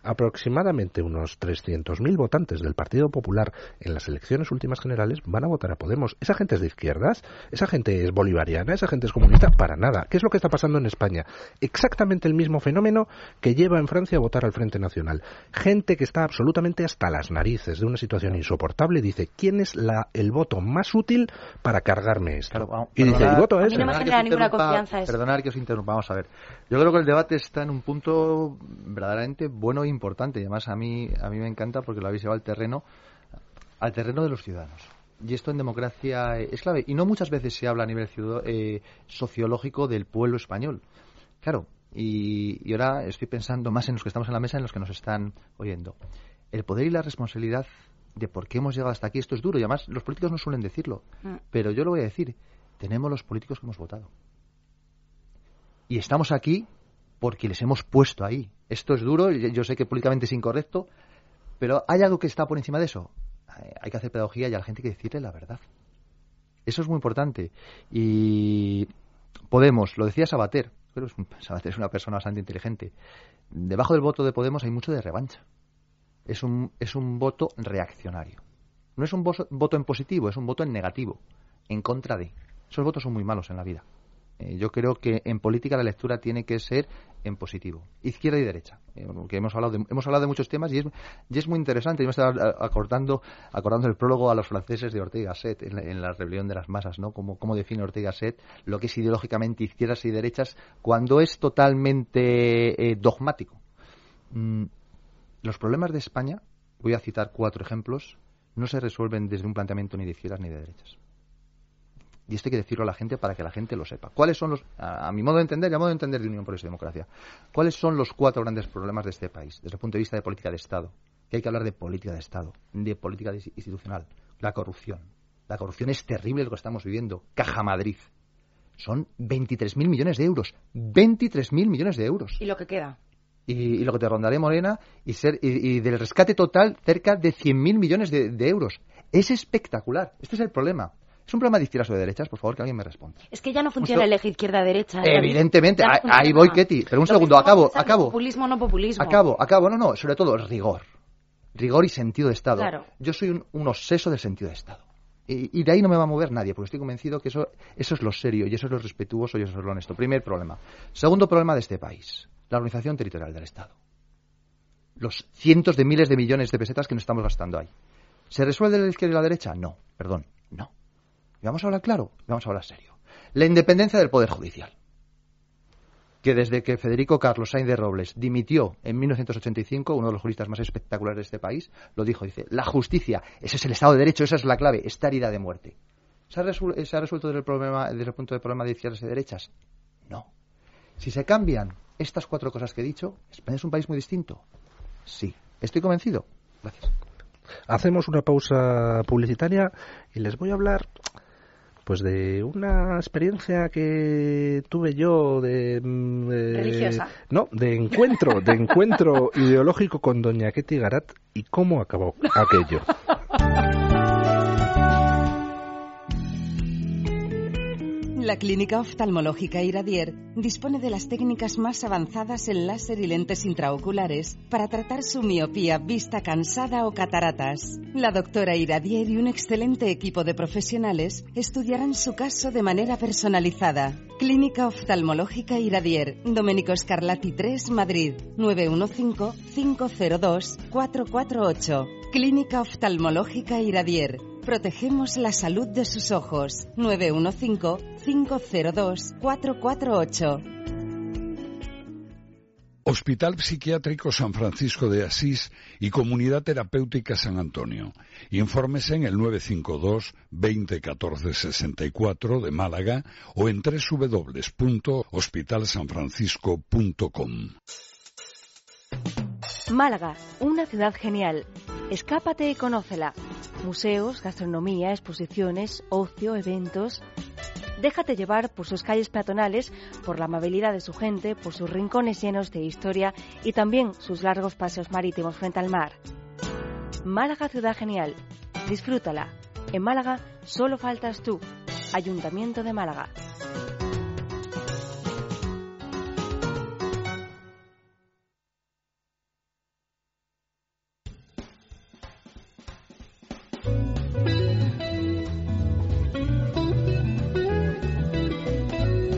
aproximadamente unos 300.000 votantes del Partido Popular en las elecciones últimas generales van a votar a Podemos. ¿Esa gente es de izquierdas? ¿Esa gente es bolivariana? ¿Esa gente es comunista? Para nada. ¿Qué es lo que está pasando en España? Exactamente el mismo fenómeno que lleva en Francia a votar al Frente Nacional. Gente que está absolutamente hasta las narices de una situación insoportable, dice, ¿quién es el voto más útil para cargarme esto? Claro, el voto es... A mí no me genera ninguna confianza eso. Perdonad que os interrumpa, vamos a ver. Yo creo que el debate está en un punto verdaderamente bueno e importante, y además a mí me encanta porque lo habéis llevado al terreno de los ciudadanos. Y esto en democracia es clave. Y no muchas veces se habla a nivel sociológico del pueblo español. Claro. Y ahora estoy pensando más en los que estamos en la mesa, en los que nos están oyendo. El poder y la responsabilidad de por qué hemos llegado hasta aquí, esto es duro. Y además, los políticos no suelen decirlo. Pero yo lo voy a decir. Tenemos los políticos que hemos votado. Y estamos aquí porque les hemos puesto ahí. Esto es duro, yo sé que públicamente es incorrecto, pero hay algo que está por encima de eso. Hay que hacer pedagogía y a la gente hay que decirle la verdad. Eso es muy importante. Y Podemos, lo decía Sabater. Pero es una persona bastante inteligente. Debajo del voto de Podemos hay mucho de revancha. Es un voto reaccionario. No es un voto en positivo, es un voto en negativo, en contra de. Esos votos son muy malos en la vida. Yo creo que en política la lectura tiene que ser en positivo, izquierda y derecha, porque hemos hablado de muchos temas y es muy interesante. Yo me estaba acordando el prólogo a los franceses de Ortega Set en la rebelión de las masas, ¿no? Cómo define Ortega Set lo que es ideológicamente izquierdas y derechas cuando es totalmente dogmático. Los problemas de España, voy a citar 4 ejemplos, no se resuelven desde un planteamiento ni de izquierdas ni de derechas. Y esto hay que decirlo a la gente para que la gente lo sepa. ¿Cuáles son los, a mi modo de entender y a modo de entender de Unión Progreso y Democracia, cuáles son los 4 grandes problemas de este país desde el punto de vista de política de Estado? Que hay que hablar de política de Estado, de política institucional. La corrupción. La corrupción es terrible lo que estamos viviendo. Caja Madrid. Son 23.000 millones de euros. 23.000 millones de euros. ¿Y lo que queda? Y lo que te rondaré, Morena, y del rescate total cerca de 100.000 millones de euros. Es espectacular. Este es el problema. ¿Es un problema de izquierdas o de derechas? Por favor, que alguien me responda. Es que ya no funciona elegir izquierda-derecha. Evidentemente. Ahí voy, Keti. Pero un segundo, acabo. Populismo, no populismo. Acabo. No. Sobre todo, rigor. Rigor y sentido de Estado. Claro. Yo soy un obseso del sentido de Estado. Y de ahí no me va a mover nadie, porque estoy convencido que eso es lo serio, y eso es lo respetuoso, y eso es lo honesto. Primer problema. Segundo problema de este país. La organización territorial del Estado. Los cientos de miles de millones de pesetas que nos estamos gastando ahí. ¿Se resuelve la izquierda y la derecha? No. Perdón. No. Y vamos a hablar claro, y vamos a hablar serio. La independencia del Poder Judicial. Que desde que Federico Carlos Sáenz de Robles dimitió en 1985, uno de los juristas más espectaculares de este país, lo dijo, dice, la justicia, ese es el Estado de Derecho, esa es la clave, está herida de muerte. ¿Se ha resuelto desde el punto de problema de izquierdas y derechas? No. Si se cambian estas 4 cosas que he dicho, España es un país muy distinto. Sí. Estoy convencido. Gracias. Hacemos una pausa publicitaria y les voy a hablar... pues de una experiencia que tuve yo religiosa. No, de encuentro ideológico con doña Keti Garat y cómo acabó aquello. La Clínica Oftalmológica Iradier dispone de las técnicas más avanzadas en láser y lentes intraoculares para tratar su miopía, vista cansada o cataratas. La doctora Iradier y un excelente equipo de profesionales estudiarán su caso de manera personalizada. Clínica Oftalmológica Iradier, Domenico Scarlatti 3, Madrid, 915-502-448. Clínica Oftalmológica Iradier. Protegemos la salud de sus ojos. 915-502-448. Hospital Psiquiátrico San Francisco de Asís y Comunidad Terapéutica San Antonio. Infórmese en el 952-2014-64 de Málaga o en www.hospitalsanfrancisco.com. Málaga, una ciudad genial. Escápate y conócela. Museos, gastronomía, exposiciones, ocio, eventos... Déjate llevar por sus calles peatonales, por la amabilidad de su gente, por sus rincones llenos de historia y también sus largos paseos marítimos frente al mar. Málaga, ciudad genial. Disfrútala. En Málaga solo faltas tú. Ayuntamiento de Málaga.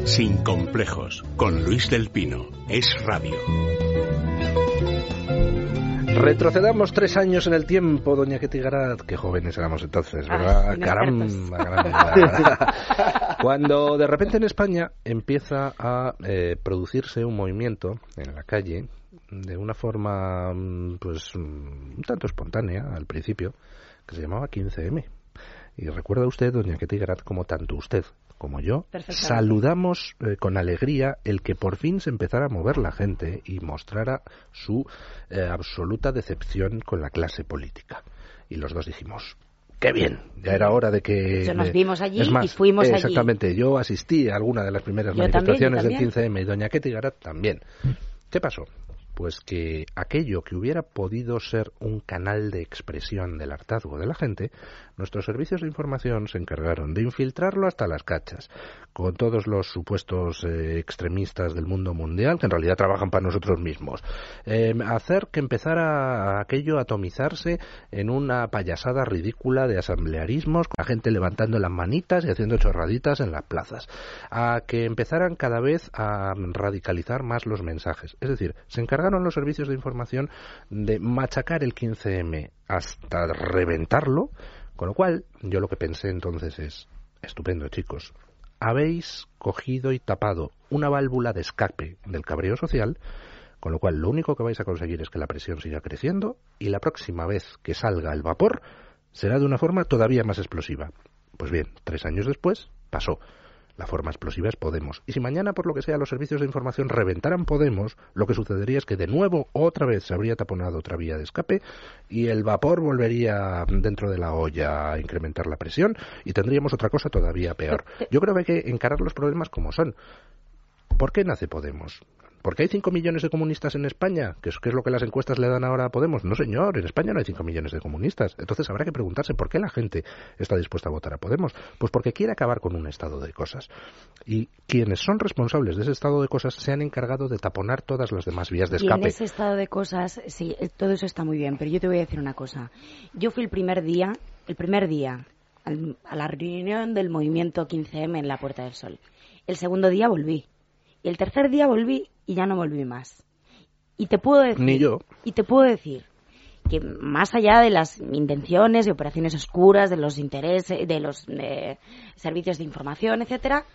Sin complejos, con Luis del Pino, Es Radio. Retrocedamos 3 años en el tiempo, doña Keti Garat. Qué jóvenes éramos entonces, ¿verdad? Ay, caramba. Cuando de repente en España empieza a producirse un movimiento en la calle, de una forma pues un tanto espontánea al principio, que se llamaba 15M. Y recuerda usted, doña Keti Garat, como tanto usted como yo, saludamos con alegría el que por fin se empezara a mover la gente y mostrara su absoluta decepción con la clase política. Y los dos dijimos, ¡qué bien! Ya era hora de que... Nos vimos allí y fuimos allí. Exactamente, yo asistí a alguna de las primeras manifestaciones del 15M y doña Keti Garat también. ¿Qué pasó? pues que aquello que hubiera podido ser un canal de expresión del hartazgo de la gente, nuestros servicios de información se encargaron de infiltrarlo hasta las cachas, con todos los supuestos extremistas del mundo mundial, que en realidad trabajan para nosotros mismos, hacer que empezara aquello a atomizarse en una payasada ridícula de asamblearismos, con la gente levantando las manitas y haciendo chorraditas en las plazas, a que empezaran cada vez a radicalizar más los mensajes. Es decir, se encargaron los servicios de información de machacar el 15M hasta reventarlo, con lo cual yo lo que pensé entonces es, estupendo chicos, habéis cogido y tapado una válvula de escape del cabreo social, con lo cual lo único que vais a conseguir es que la presión siga creciendo y la próxima vez que salga el vapor será de una forma todavía más explosiva. Pues bien, 3 años después pasó. La forma explosiva es Podemos. Y si mañana, por lo que sea, los servicios de información reventaran Podemos, lo que sucedería es que de nuevo, otra vez, se habría taponado otra vía de escape y el vapor volvería dentro de la olla a incrementar la presión y tendríamos otra cosa todavía peor. Yo creo que hay que encarar los problemas como son. ¿Por qué nace Podemos? ¿Porque hay 5 millones de comunistas en España? ¿Qué es lo que las encuestas le dan ahora a Podemos? No, señor, en España no hay 5 millones de comunistas. Entonces habrá que preguntarse por qué la gente está dispuesta a votar a Podemos. Pues porque quiere acabar con un estado de cosas. Y quienes son responsables de ese estado de cosas se han encargado de taponar todas las demás vías de escape. Y en ese estado de cosas, sí, todo eso está muy bien, pero yo te voy a decir una cosa. Yo fui el primer día, a la reunión del movimiento 15M en la Puerta del Sol. El segundo día volví. Y el tercer día volví y ya no volví más. Y te puedo decir, ni yo. Y te puedo decir que más allá de las intenciones, de operaciones oscuras, de los intereses, de los servicios de información, etcétera,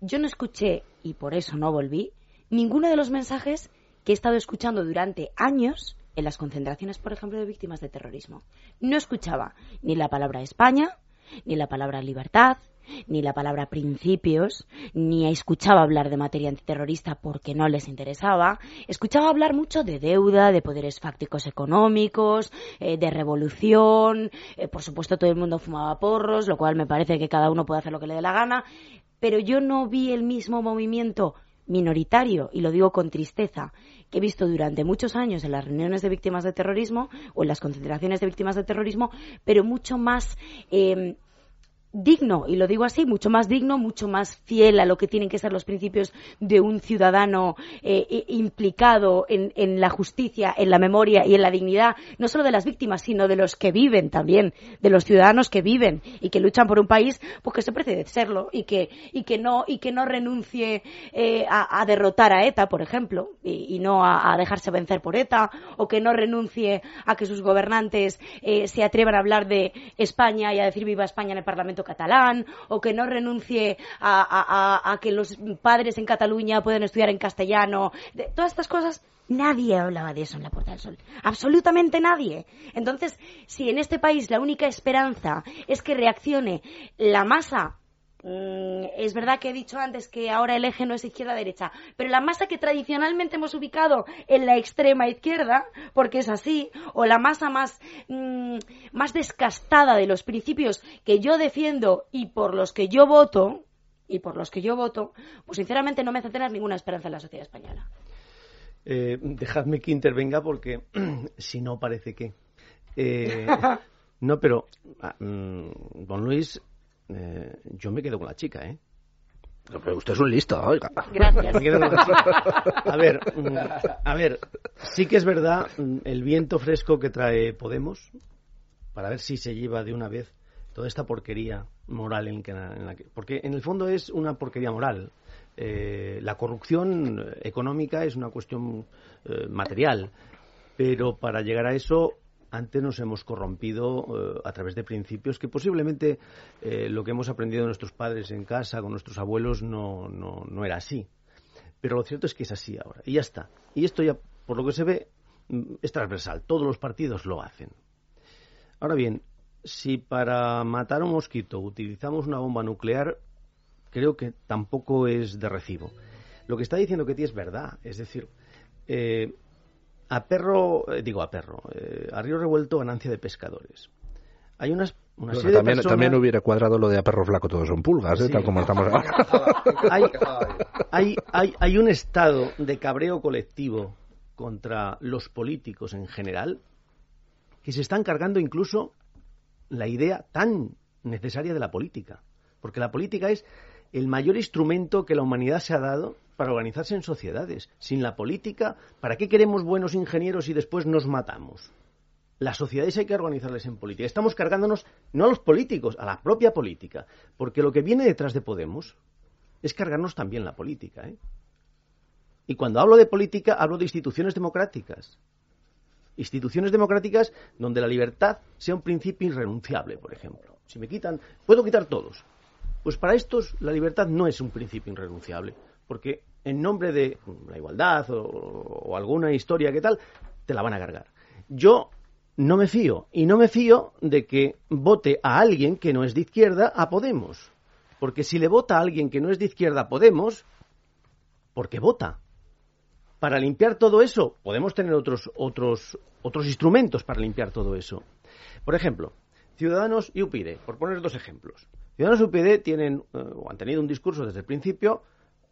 yo no escuché, y por eso no volví, ninguno de los mensajes que he estado escuchando durante años en las concentraciones, por ejemplo, de víctimas de terrorismo. No escuchaba ni la palabra España, ni la palabra libertad, ni la palabra principios, ni escuchaba hablar de materia antiterrorista porque no les interesaba. Escuchaba hablar mucho de deuda, de poderes fácticos económicos, de revolución. Por supuesto, todo el mundo fumaba porros, lo cual me parece que cada uno puede hacer lo que le dé la gana. Pero yo no vi el mismo movimiento minoritario, y lo digo con tristeza, que he visto durante muchos años en las reuniones de víctimas de terrorismo o en las concentraciones de víctimas de terrorismo, pero mucho más digno, y lo digo así, mucho más digno, mucho más fiel a lo que tienen que ser los principios de un ciudadano implicado en la justicia, en la memoria y en la dignidad, no solo de las víctimas, sino de los que viven también, de los ciudadanos que viven y que luchan por un país, pues que se precie de serlo y que no renuncie a derrotar a ETA, por ejemplo, y no a dejarse vencer por ETA, o que no renuncie a que sus gobernantes se atrevan a hablar de España y a decir viva España en el Parlamento catalán, o que no renuncie a que los padres en Cataluña puedan estudiar en castellano. De todas estas cosas, nadie hablaba de eso en la Puerta del Sol. Absolutamente nadie. Entonces, si en este país la única esperanza es que reaccione la masa, es verdad que he dicho antes que ahora el eje no es izquierda-derecha, pero la masa que tradicionalmente hemos ubicado en la extrema izquierda, porque es así, o la masa más descastada de los principios que yo defiendo y por los que yo voto, pues sinceramente no me hace tener ninguna esperanza en la sociedad española. Dejadme que intervenga porque si no parece que no, pero don Luis, yo me quedo con la chica, ¿eh? Pero usted es un listo, oiga. Gracias. Me quedo con la chica. A ver, sí que es verdad el viento fresco que trae Podemos, para ver si se lleva de una vez toda esta porquería moral en la que... Porque en el fondo es una porquería moral. La corrupción económica es una cuestión material, pero para llegar a eso antes nos hemos corrompido a través de principios que posiblemente lo que hemos aprendido de nuestros padres en casa, con nuestros abuelos, no era así. Pero lo cierto es que es así ahora. Y ya está. Y esto ya, por lo que se ve, es transversal. Todos los partidos lo hacen. Ahora bien, si para matar a un mosquito utilizamos una bomba nuclear, creo que tampoco es de recibo. Lo que está diciendo Keti es verdad. Es decir, a río revuelto, ganancia de pescadores. Hay una serie de personas... También hubiera cuadrado lo de a perro flaco, todos son pulgas, sí. Tal como estamos ahora. Hay un estado de cabreo colectivo contra los políticos en general, que se están cargando incluso la idea tan necesaria de la política. Porque la política es el mayor instrumento que la humanidad se ha dado para organizarse en sociedades. Sin la política, ¿para qué queremos buenos ingenieros si después nos matamos? Las sociedades hay que organizarlas en política. Estamos cargándonos, no a los políticos, a la propia política. Porque lo que viene detrás de Podemos es cargarnos también la política, ¿eh? Y cuando hablo de política, hablo de instituciones democráticas. Instituciones democráticas donde la libertad sea un principio irrenunciable, por ejemplo. Si me quitan, puedo quitar todos. Pues para estos la libertad no es un principio irrenunciable. Porque en nombre de la igualdad o alguna historia que tal, te la van a cargar. Yo no me fío. Y no me fío de que vote a alguien que no es de izquierda a Podemos. Porque si le vota a alguien que no es de izquierda a Podemos, ¿por qué vota? Para limpiar todo eso, podemos tener otros instrumentos para limpiar todo eso. Por ejemplo, Ciudadanos y UPyD, por poner dos ejemplos. Ciudadanos y UPyD tienen o han tenido un discurso desde el principio,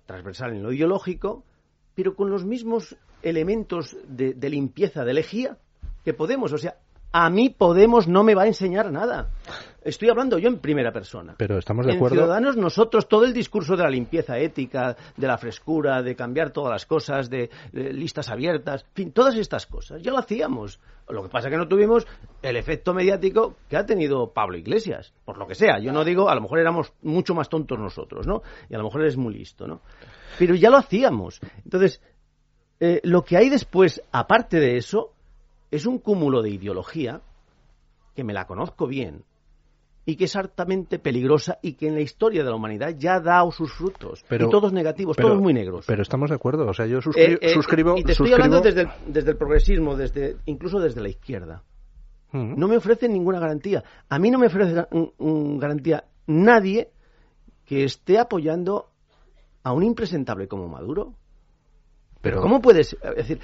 transversal en lo ideológico, pero con los mismos elementos de limpieza, de lejía, que Podemos. O sea, a mí Podemos no me va a enseñar nada. Estoy hablando yo en primera persona. Pero estamos de acuerdo. En Ciudadanos, nosotros, todo el discurso de la limpieza ética, de la frescura, de cambiar todas las cosas, de listas abiertas, en fin, todas estas cosas, ya lo hacíamos. Lo que pasa es que no tuvimos el efecto mediático que ha tenido Pablo Iglesias, por lo que sea. Yo no digo, a lo mejor éramos mucho más tontos nosotros, ¿no? Y a lo mejor eres muy listo, ¿no? Pero ya lo hacíamos. Entonces, lo que hay después, aparte de eso, es un cúmulo de ideología que me la conozco bien. Y que es hartamente peligrosa y que en la historia de la humanidad ya ha dado sus frutos. Pero, y todos negativos, todos muy negros. Pero estamos de acuerdo, o sea, yo suscribo... Y te estoy hablando desde el progresismo, incluso desde la izquierda. No me ofrecen ninguna garantía. A mí no me ofrece garantía nadie que esté apoyando a un impresentable como Maduro. Pero ¿cómo puedes? Es decir,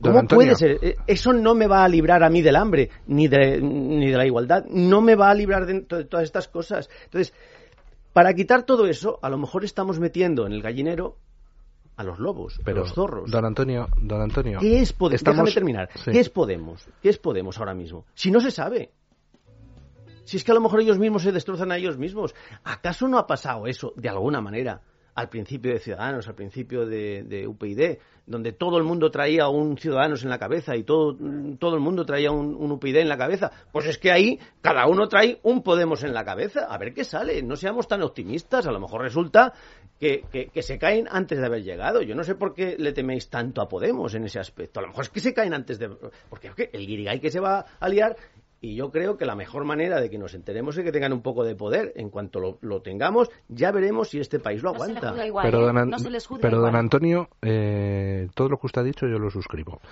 ¿cómo puede ser? Eso no me va a librar a mí del hambre, ni de la igualdad, no me va a librar de todas estas cosas. Entonces, para quitar todo eso, a lo mejor estamos metiendo en el gallinero a los lobos, a los zorros. Don Antonio. ¿Qué es Podemos? Déjame terminar. Sí. ¿Qué es Podemos ahora mismo? Si no se sabe. Si es que a lo mejor ellos mismos se destrozan a ellos mismos. ¿Acaso no ha pasado eso de alguna manera? Al principio de Ciudadanos, al principio de UPyD, donde todo el mundo traía un Ciudadanos en la cabeza y todo el mundo traía un UPyD en la cabeza. Pues es que ahí cada uno trae un Podemos en la cabeza. A ver qué sale. No seamos tan optimistas. A lo mejor resulta que se caen antes de haber llegado. Yo no sé por qué le teméis tanto a Podemos en ese aspecto. A lo mejor es que se caen antes de... Porque es que el guirigay que se va a liar... Y yo creo que la mejor manera de que nos enteremos es que tengan un poco de poder. En cuanto lo tengamos, ya veremos si este país lo aguanta. No se les juzga igual, pero igual. Don Antonio, todo lo que usted ha dicho yo lo suscribo.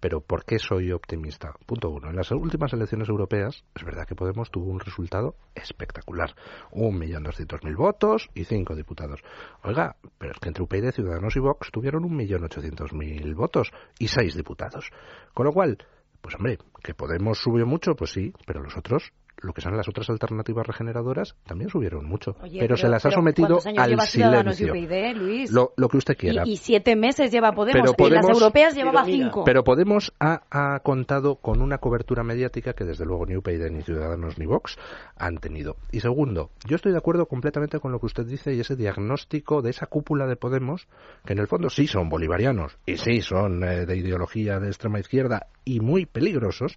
Pero ¿por qué soy optimista? Punto uno. En las últimas elecciones europeas, es verdad que Podemos tuvo un resultado espectacular. 1.200.000 votos y 5 diputados. Oiga, pero es que entre UPyD, Ciudadanos y Vox tuvieron 1.800.000 votos y 6 diputados. Con lo cual... Pues hombre, que Podemos subió mucho, pues sí, pero los otros, lo que son las otras alternativas regeneradoras, también subieron mucho. Oye, pero se las ha sometido al silencio. UPyD, Luis? Lo que usted quiera. Y 7 meses lleva Podemos, en las europeas llevaba 5. Pero Podemos ha contado con una cobertura mediática que desde luego ni UPyD, ni Ciudadanos, ni Vox han tenido. Y segundo, yo estoy de acuerdo completamente con lo que usted dice y ese diagnóstico de esa cúpula de Podemos, que en el fondo sí son bolivarianos y sí son de ideología de extrema izquierda y muy peligrosos,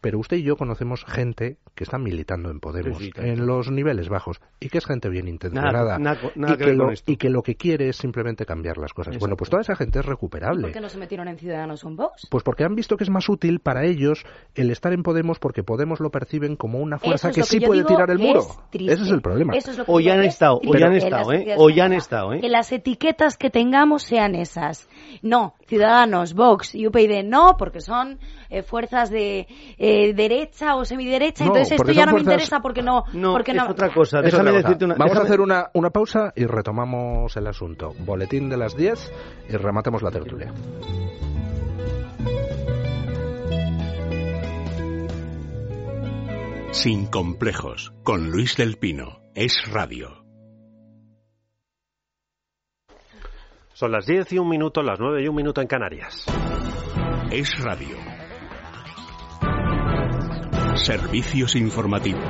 pero usted y yo conocemos gente que está militando en Podemos, en los niveles bajos, y que es gente bien intencionada, y que lo que quiere es simplemente cambiar las cosas. Exacto. Bueno, pues toda esa gente es recuperable. ¿Por qué no se metieron en Ciudadanos o en Vox? Pues porque han visto que es más útil para ellos el estar en Podemos, porque Podemos lo perciben como una fuerza que sí puede tirar el muro. Ese es el problema. O ya han estado, o ya han estado. Que las etiquetas que tengamos sean esas. No, Ciudadanos, Vox y UPyD no, porque son fuerzas de... derecha o semiderecha, no, entonces esto ya no fuerzas... me interesa porque no... No, porque es no... otra cosa. Déjame decirte una... Vamos a hacer una pausa y retomamos el asunto. Boletín de las 10 y rematamos la tertulia. Sin complejos, con Luis del Pino. Es radio. Son las 10 y un minuto, las 9 y un minuto en Canarias. Es radio. Servicios informativos.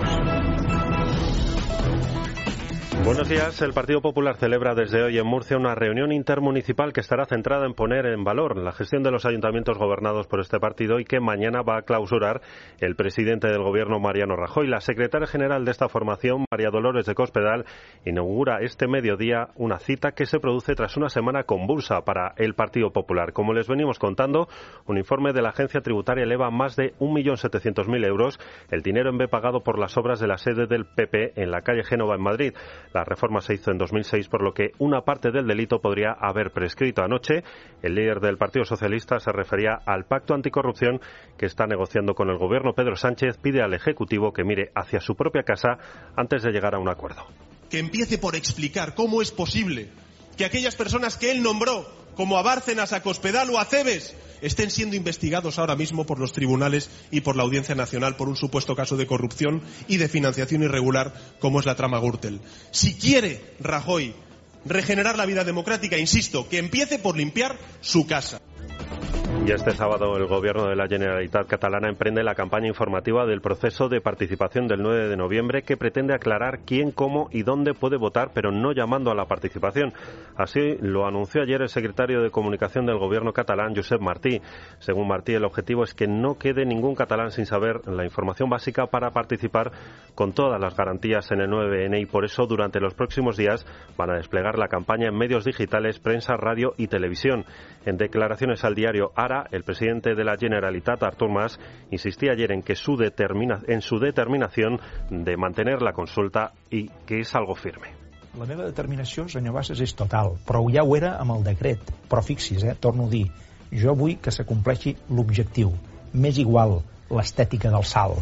Buenos días. El Partido Popular celebra desde hoy en Murcia una reunión intermunicipal que estará centrada en poner en valor la gestión de los ayuntamientos gobernados por este partido y que mañana va a clausurar el presidente del Gobierno, Mariano Rajoy. La secretaria general de esta formación, María Dolores de Cospedal, inaugura este mediodía una cita que se produce tras una semana convulsa para el Partido Popular. Como les venimos contando, un informe de la agencia tributaria eleva más de 1.700.000 euros el dinero en B pagado por las obras de la sede del PP en la calle Génova en Madrid. La reforma se hizo en 2006, por lo que una parte del delito podría haber prescrito. Anoche, el líder del Partido Socialista se refería al pacto anticorrupción que está negociando con el Gobierno. Pedro Sánchez pide al Ejecutivo que mire hacia su propia casa antes de llegar a un acuerdo. Que empiece por explicar cómo es posible que aquellas personas que él nombró, como a Bárcenas, a Cospedal o a Cebes, estén siendo investigados ahora mismo por los tribunales y por la Audiencia Nacional por un supuesto caso de corrupción y de financiación irregular como es la trama Gürtel. Si quiere Rajoy regenerar la vida democrática, insisto, que empiece por limpiar su casa. Y este sábado el Gobierno de la Generalitat catalana emprende la campaña informativa del proceso de participación del 9 de noviembre que pretende aclarar quién, cómo y dónde puede votar, pero no llamando a la participación. Así lo anunció ayer el secretario de Comunicación del Gobierno catalán, Josep Martí. Según Martí, el objetivo es que no quede ningún catalán sin saber la información básica para participar con todas las garantías en el 9N, y por eso durante los próximos días van a desplegar la campaña en medios digitales, prensa, radio y televisión. En declaraciones al diario Ara, el presidente de la Generalitat, Artur Mas, insistía ayer en que su determinación de mantener la consulta y que es algo firme. La meva determinació, senyor Bassas, és total, però ja ho era amb el decret. Però fixi's, torno a dir, jo vull que se compleixi l'objectiu, m'és igual la estética del sal.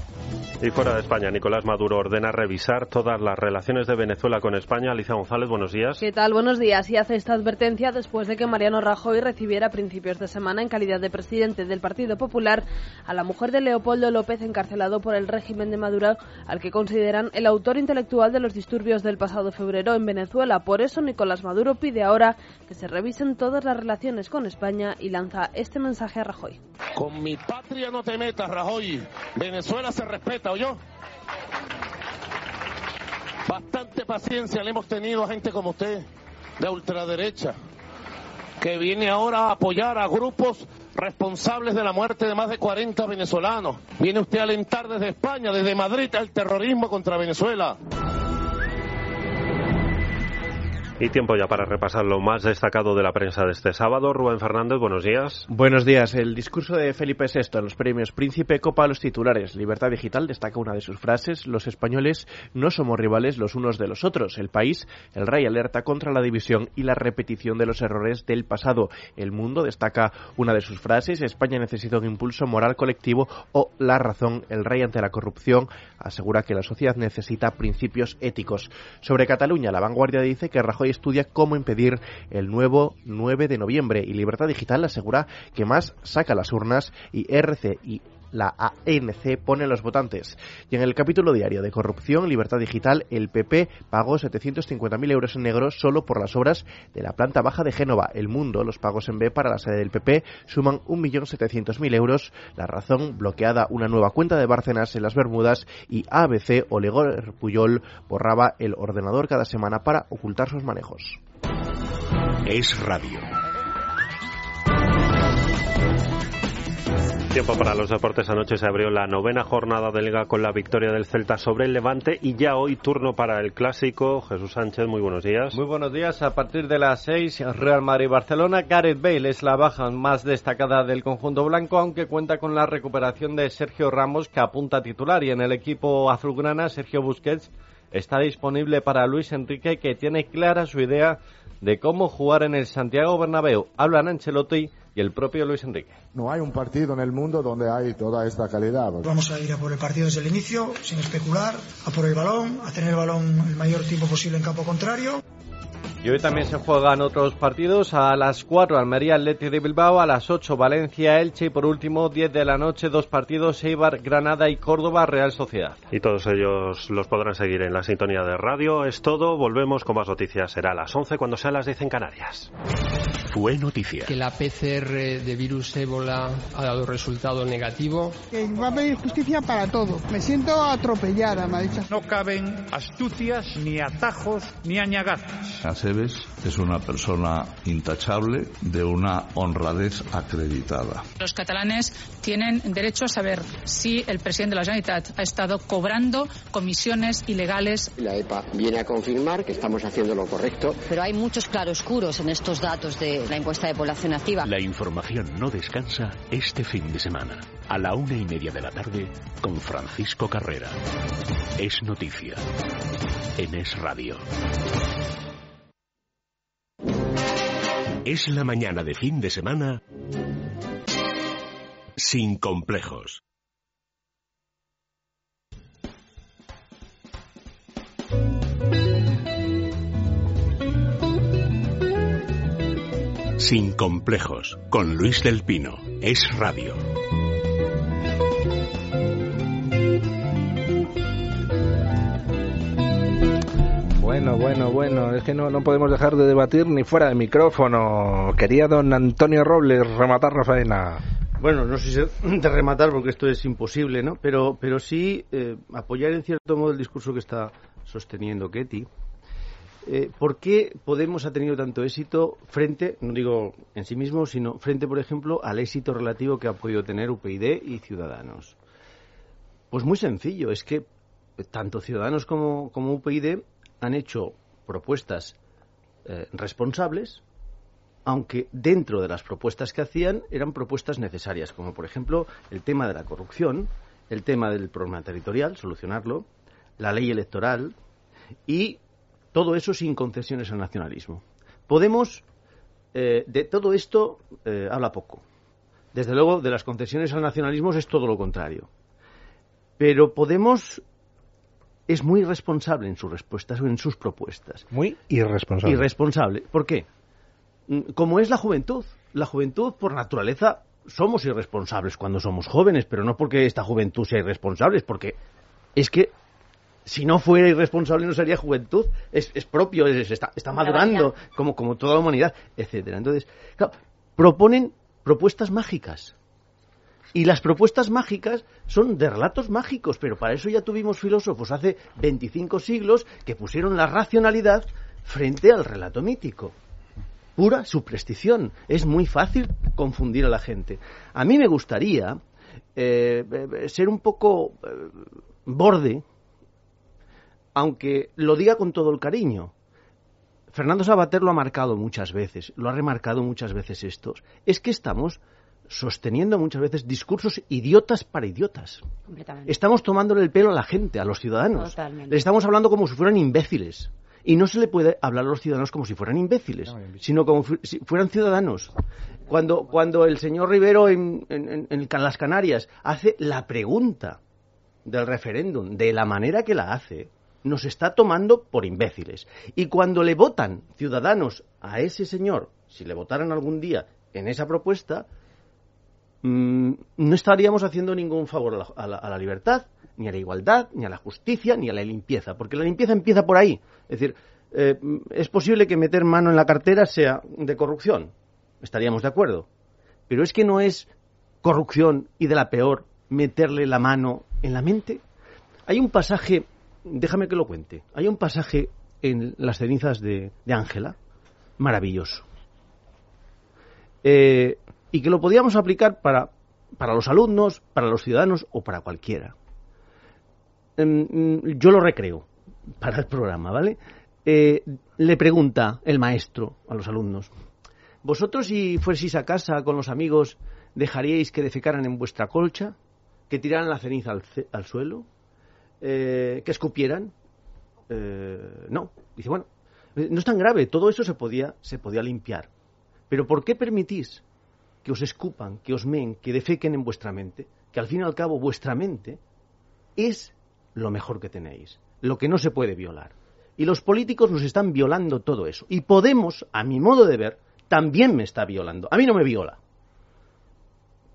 Y fuera de España, Nicolás Maduro ordena revisar todas las relaciones de Venezuela con España. Alicia González, buenos días. ¿Qué tal? Buenos días. Y hace esta advertencia después de que Mariano Rajoy recibiera a principios de semana, en calidad de presidente del Partido Popular, a la mujer de Leopoldo López, encarcelado por el régimen de Maduro, al que consideran el autor intelectual de los disturbios del pasado febrero en Venezuela. Por eso Nicolás Maduro pide ahora que se revisen todas las relaciones con España y lanza este mensaje a Rajoy. Con mi patria no te metas, Rajoy. Venezuela se respeta, ¿oyó? Bastante paciencia le hemos tenido a gente como usted, de ultraderecha, que viene ahora a apoyar a grupos responsables de la muerte de más de 40 venezolanos. Viene usted a alentar desde España, desde Madrid, al terrorismo contra Venezuela. Y tiempo ya para repasar lo más destacado de la prensa de este sábado. Rubén Fernández, buenos días. Buenos días. El discurso de Felipe VI en los premios Príncipe copa a los titulares. Libertad Digital destaca una de sus frases: los españoles no somos rivales los unos de los otros. El País, el rey alerta contra la división y la repetición de los errores del pasado. El Mundo destaca una de sus frases: España necesita un impulso moral colectivo. O La Razón, el rey ante la corrupción, asegura que la sociedad necesita principios éticos. Sobre Cataluña, La Vanguardia dice que Rajoy estudia cómo impedir el nuevo 9 de noviembre y Libertad Digital asegura que Mas saca las urnas y RCI. La ANC pone a los votantes. Y en el capítulo diario de corrupción, Libertad Digital, el PP pagó 750.000 euros en negro solo por las obras de la planta baja de Génova. El Mundo, los pagos en B para la sede del PP suman 1.700.000 euros. La Razón, bloqueada una nueva cuenta de Bárcenas en las Bermudas. Y ABC, Olegor Pujol, borraba el ordenador cada semana para ocultar sus manejos. Es radio. Tiempo para los deportes. Anoche se abrió la novena jornada de Liga con la victoria del Celta sobre el Levante y ya hoy turno para el Clásico. Jesús Sánchez, muy buenos días. Muy buenos días. A partir de las 6, Real Madrid-Barcelona. Gareth Bale es la baja más destacada del conjunto blanco, aunque cuenta con la recuperación de Sergio Ramos, que apunta a titular, y en el equipo azulgrana Sergio Busquets está disponible para Luis Enrique, que tiene clara su idea de cómo jugar en el Santiago Bernabéu. Hablan Ancelotti y el propio Luis Enrique. No hay un partido en el mundo donde hay toda esta calidad. Vamos a ir a por el partido desde el inicio, sin especular, a por el balón, a tener el balón el mayor tiempo posible en campo contrario. Y hoy también se juegan otros partidos. A las 4, Almería Athletic de Bilbao. A las 8, Valencia Elche. Y por último, 10 de la noche, dos partidos: Eibar Granada y Córdoba Real Sociedad. Y todos ellos los podrán seguir en la sintonía de radio. Es todo. Volvemos con más noticias. Será a las 11 cuando sean las 10 en Canarias. Fue noticia. Que la PCR de virus ébola ha dado resultado negativo. Que va a pedir justicia para todo. Me siento atropellada, me ha dicho. No caben astucias, ni atajos, ni añagazos. Acebes es una persona intachable, de una honradez acreditada. Los catalanes tienen derecho a saber si el presidente de la Generalitat ha estado cobrando comisiones ilegales. La EPA viene a confirmar que estamos haciendo lo correcto. Pero hay muchos claroscuros en estos datos de la encuesta de población activa. La información no descansa este fin de semana. A la 1:30 de la tarde con Francisco Carrera. Es noticia en Es Radio. Es la mañana de fin de semana sin complejos. Sin complejos, con Luis del Pino. Es Radio. Bueno, es que no podemos dejar de debatir ni fuera de micrófono. Quería don Antonio Robles rematar la faena. Bueno, no sé si de rematar porque esto es imposible, ¿no? Pero sí apoyar en cierto modo el discurso que está sosteniendo Keti. ¿Por qué Podemos ha tenido tanto éxito frente, no digo en sí mismo, sino frente, por ejemplo, al éxito relativo que ha podido tener UPyD y Ciudadanos? Pues muy sencillo, es que tanto Ciudadanos como UPyD han hecho propuestas responsables, aunque dentro de las propuestas que hacían eran propuestas necesarias, como por ejemplo el tema de la corrupción, el tema del problema territorial, solucionarlo, la ley electoral y... todo eso sin concesiones al nacionalismo. Podemos, de todo esto, habla poco. Desde luego, de las concesiones al nacionalismo es todo lo contrario. Pero Podemos es muy irresponsable en sus respuestas o en sus propuestas. Muy irresponsable. Irresponsable. ¿Por qué? Como es la juventud. La juventud, por naturaleza, somos irresponsables cuando somos jóvenes, pero no porque esta juventud sea irresponsable, es porque es que... si no fuera irresponsable no sería juventud, es propio, está madurando como toda la humanidad, etcétera. Entonces, claro, proponen propuestas mágicas. Y las propuestas mágicas son de relatos mágicos, pero para eso ya tuvimos filósofos hace 25 siglos que pusieron la racionalidad frente al relato mítico. Pura superstición. Es muy fácil confundir a la gente. A mí me gustaría ser un poco borde, aunque lo diga con todo el cariño. Fernando Savater lo ha marcado muchas veces, lo ha remarcado muchas veces esto. Es que estamos sosteniendo muchas veces discursos idiotas para idiotas. Completamente. Estamos tomándole el pelo a la gente, a los ciudadanos. Totalmente. Le estamos hablando como si fueran imbéciles. Y no se le puede hablar a los ciudadanos como si fueran imbéciles, sino como si fueran ciudadanos. Cuando el señor Rivero en las Canarias hace la pregunta del referéndum, de la manera que la hace... nos está tomando por imbéciles. Y cuando le votan Ciudadanos a ese señor, si le votaran algún día en esa propuesta, no estaríamos haciendo ningún favor a la libertad, ni a la igualdad, ni a la justicia, ni a la limpieza. Porque la limpieza empieza por ahí. Es decir, es posible que meter mano en la cartera sea de corrupción. Estaríamos de acuerdo. Pero es que no es corrupción y de la peor meterle la mano en la mente. Hay un pasaje... déjame que lo cuente. Hay un pasaje en Las cenizas de Ángela, maravilloso, y que lo podíamos aplicar para los alumnos, para los ciudadanos o para cualquiera. Yo lo recreo para el programa, ¿vale? Le pregunta el maestro a los alumnos: ¿vosotros si fueseis a casa con los amigos dejaríais que defecaran en vuestra colcha, que tiraran la ceniza al suelo? Que escupieran, no. Dice, bueno, no es tan grave, todo eso se podía limpiar. Pero ¿por qué permitís que os escupan, que os meen, que defequen en vuestra mente? Que al fin y al cabo vuestra mente es lo mejor que tenéis, lo que no se puede violar. Y los políticos nos están violando todo eso. Y Podemos, a mi modo de ver, también me está violando. A mí no me viola,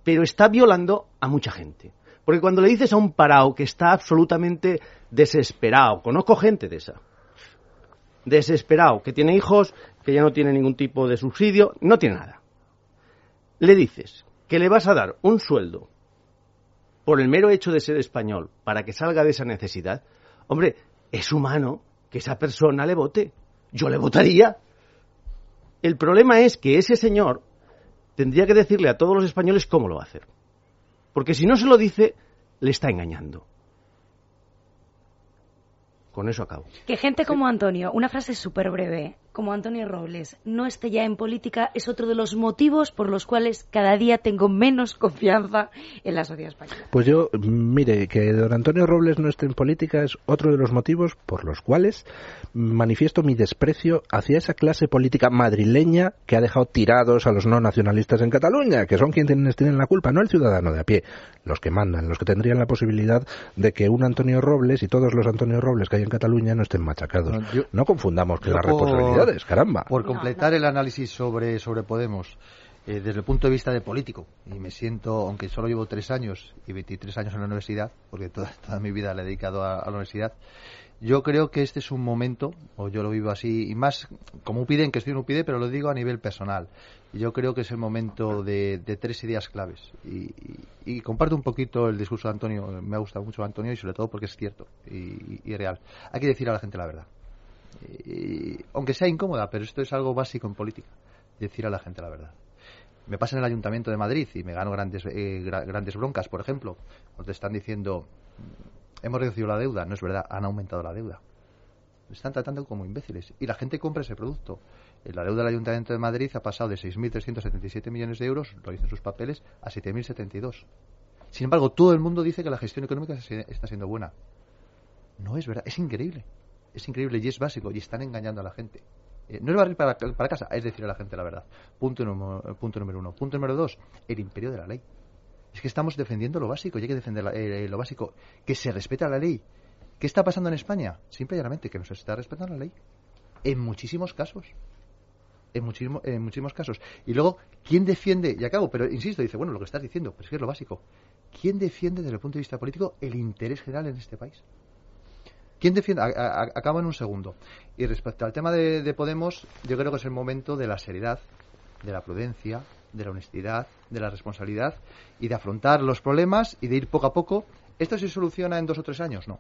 pero está violando a mucha gente. Porque cuando le dices a un parao que está absolutamente desesperado, conozco gente de esa, desesperado, que tiene hijos, que ya no tiene ningún tipo de subsidio, no tiene nada, le dices que le vas a dar un sueldo por el mero hecho de ser español para que salga de esa necesidad, hombre, es humano que esa persona le vote. Yo le votaría. El problema es que ese señor tendría que decirle a todos los españoles cómo lo va a hacer. Porque si no se lo dice, le está engañando. Con eso acabo. Que gente como Antonio, una frase súper breve, como Antonio Robles, no esté ya en política, es otro de los motivos por los cuales cada día tengo menos confianza en la sociedad española. Pues yo, mire, que don Antonio Robles no esté en política es otro de los motivos por los cuales manifiesto mi desprecio hacia esa clase política madrileña que ha dejado tirados a los no nacionalistas en Cataluña, que son quienes tienen la culpa, no el ciudadano de a pie, los que mandan, los que tendrían la posibilidad de que un Antonio Robles y todos los Antonio Robles que hay en Cataluña no estén machacados. No, no confundamos que las responsabilidades, caramba. Por completar el análisis sobre Podemos, desde el punto de vista de político, y me siento, aunque solo llevo 3 años y 23 años en la universidad, porque toda mi vida la he dedicado a la universidad, yo creo que este es un momento, o yo lo vivo así, y más como UPyD, en que estoy en UPyD, pero lo digo a nivel personal. Yo creo que es el momento de 3 ideas claves. Y comparto un poquito el discurso de Antonio, me ha gustado mucho Antonio, y sobre todo porque es cierto y real. Hay que decir a la gente la verdad. Aunque sea incómoda, pero esto es algo básico en política, decir a la gente la verdad. Me pasa en el Ayuntamiento de Madrid y me gano grandes broncas, por ejemplo. O te están diciendo... hemos reducido la deuda. No es verdad, han aumentado la deuda. Están tratando como imbéciles. Y la gente compra ese producto. La deuda del Ayuntamiento de Madrid ha pasado de 6.377 millones de euros, lo dicen sus papeles, a 7.072. Sin embargo, todo el mundo dice que la gestión económica está siendo buena. No es verdad, es increíble. Es increíble y es básico, y están engañando a la gente. No es barrer para casa, es decir a la gente la verdad. Punto número 1. Punto número 2, el imperio de la ley. Es que estamos defendiendo lo básico, y hay que defender lo básico, que se respeta la ley. ¿Qué está pasando en España? Simple y llanamente, que no se está respetando la ley. En muchísimos casos. En muchísimos casos. Y luego, ¿quién defiende? Y acabo, pero insisto, dice, bueno, lo que estás diciendo, pero es que es lo básico. ¿Quién defiende desde el punto de vista político el interés general en este país? ¿Quién defiende? Acabo en un segundo. Y respecto al tema de Podemos, yo creo que es el momento de la seriedad, de la prudencia, de la honestidad, de la responsabilidad y de afrontar los problemas y de ir poco a poco. ¿Esto se soluciona en 2 o 3 años? No.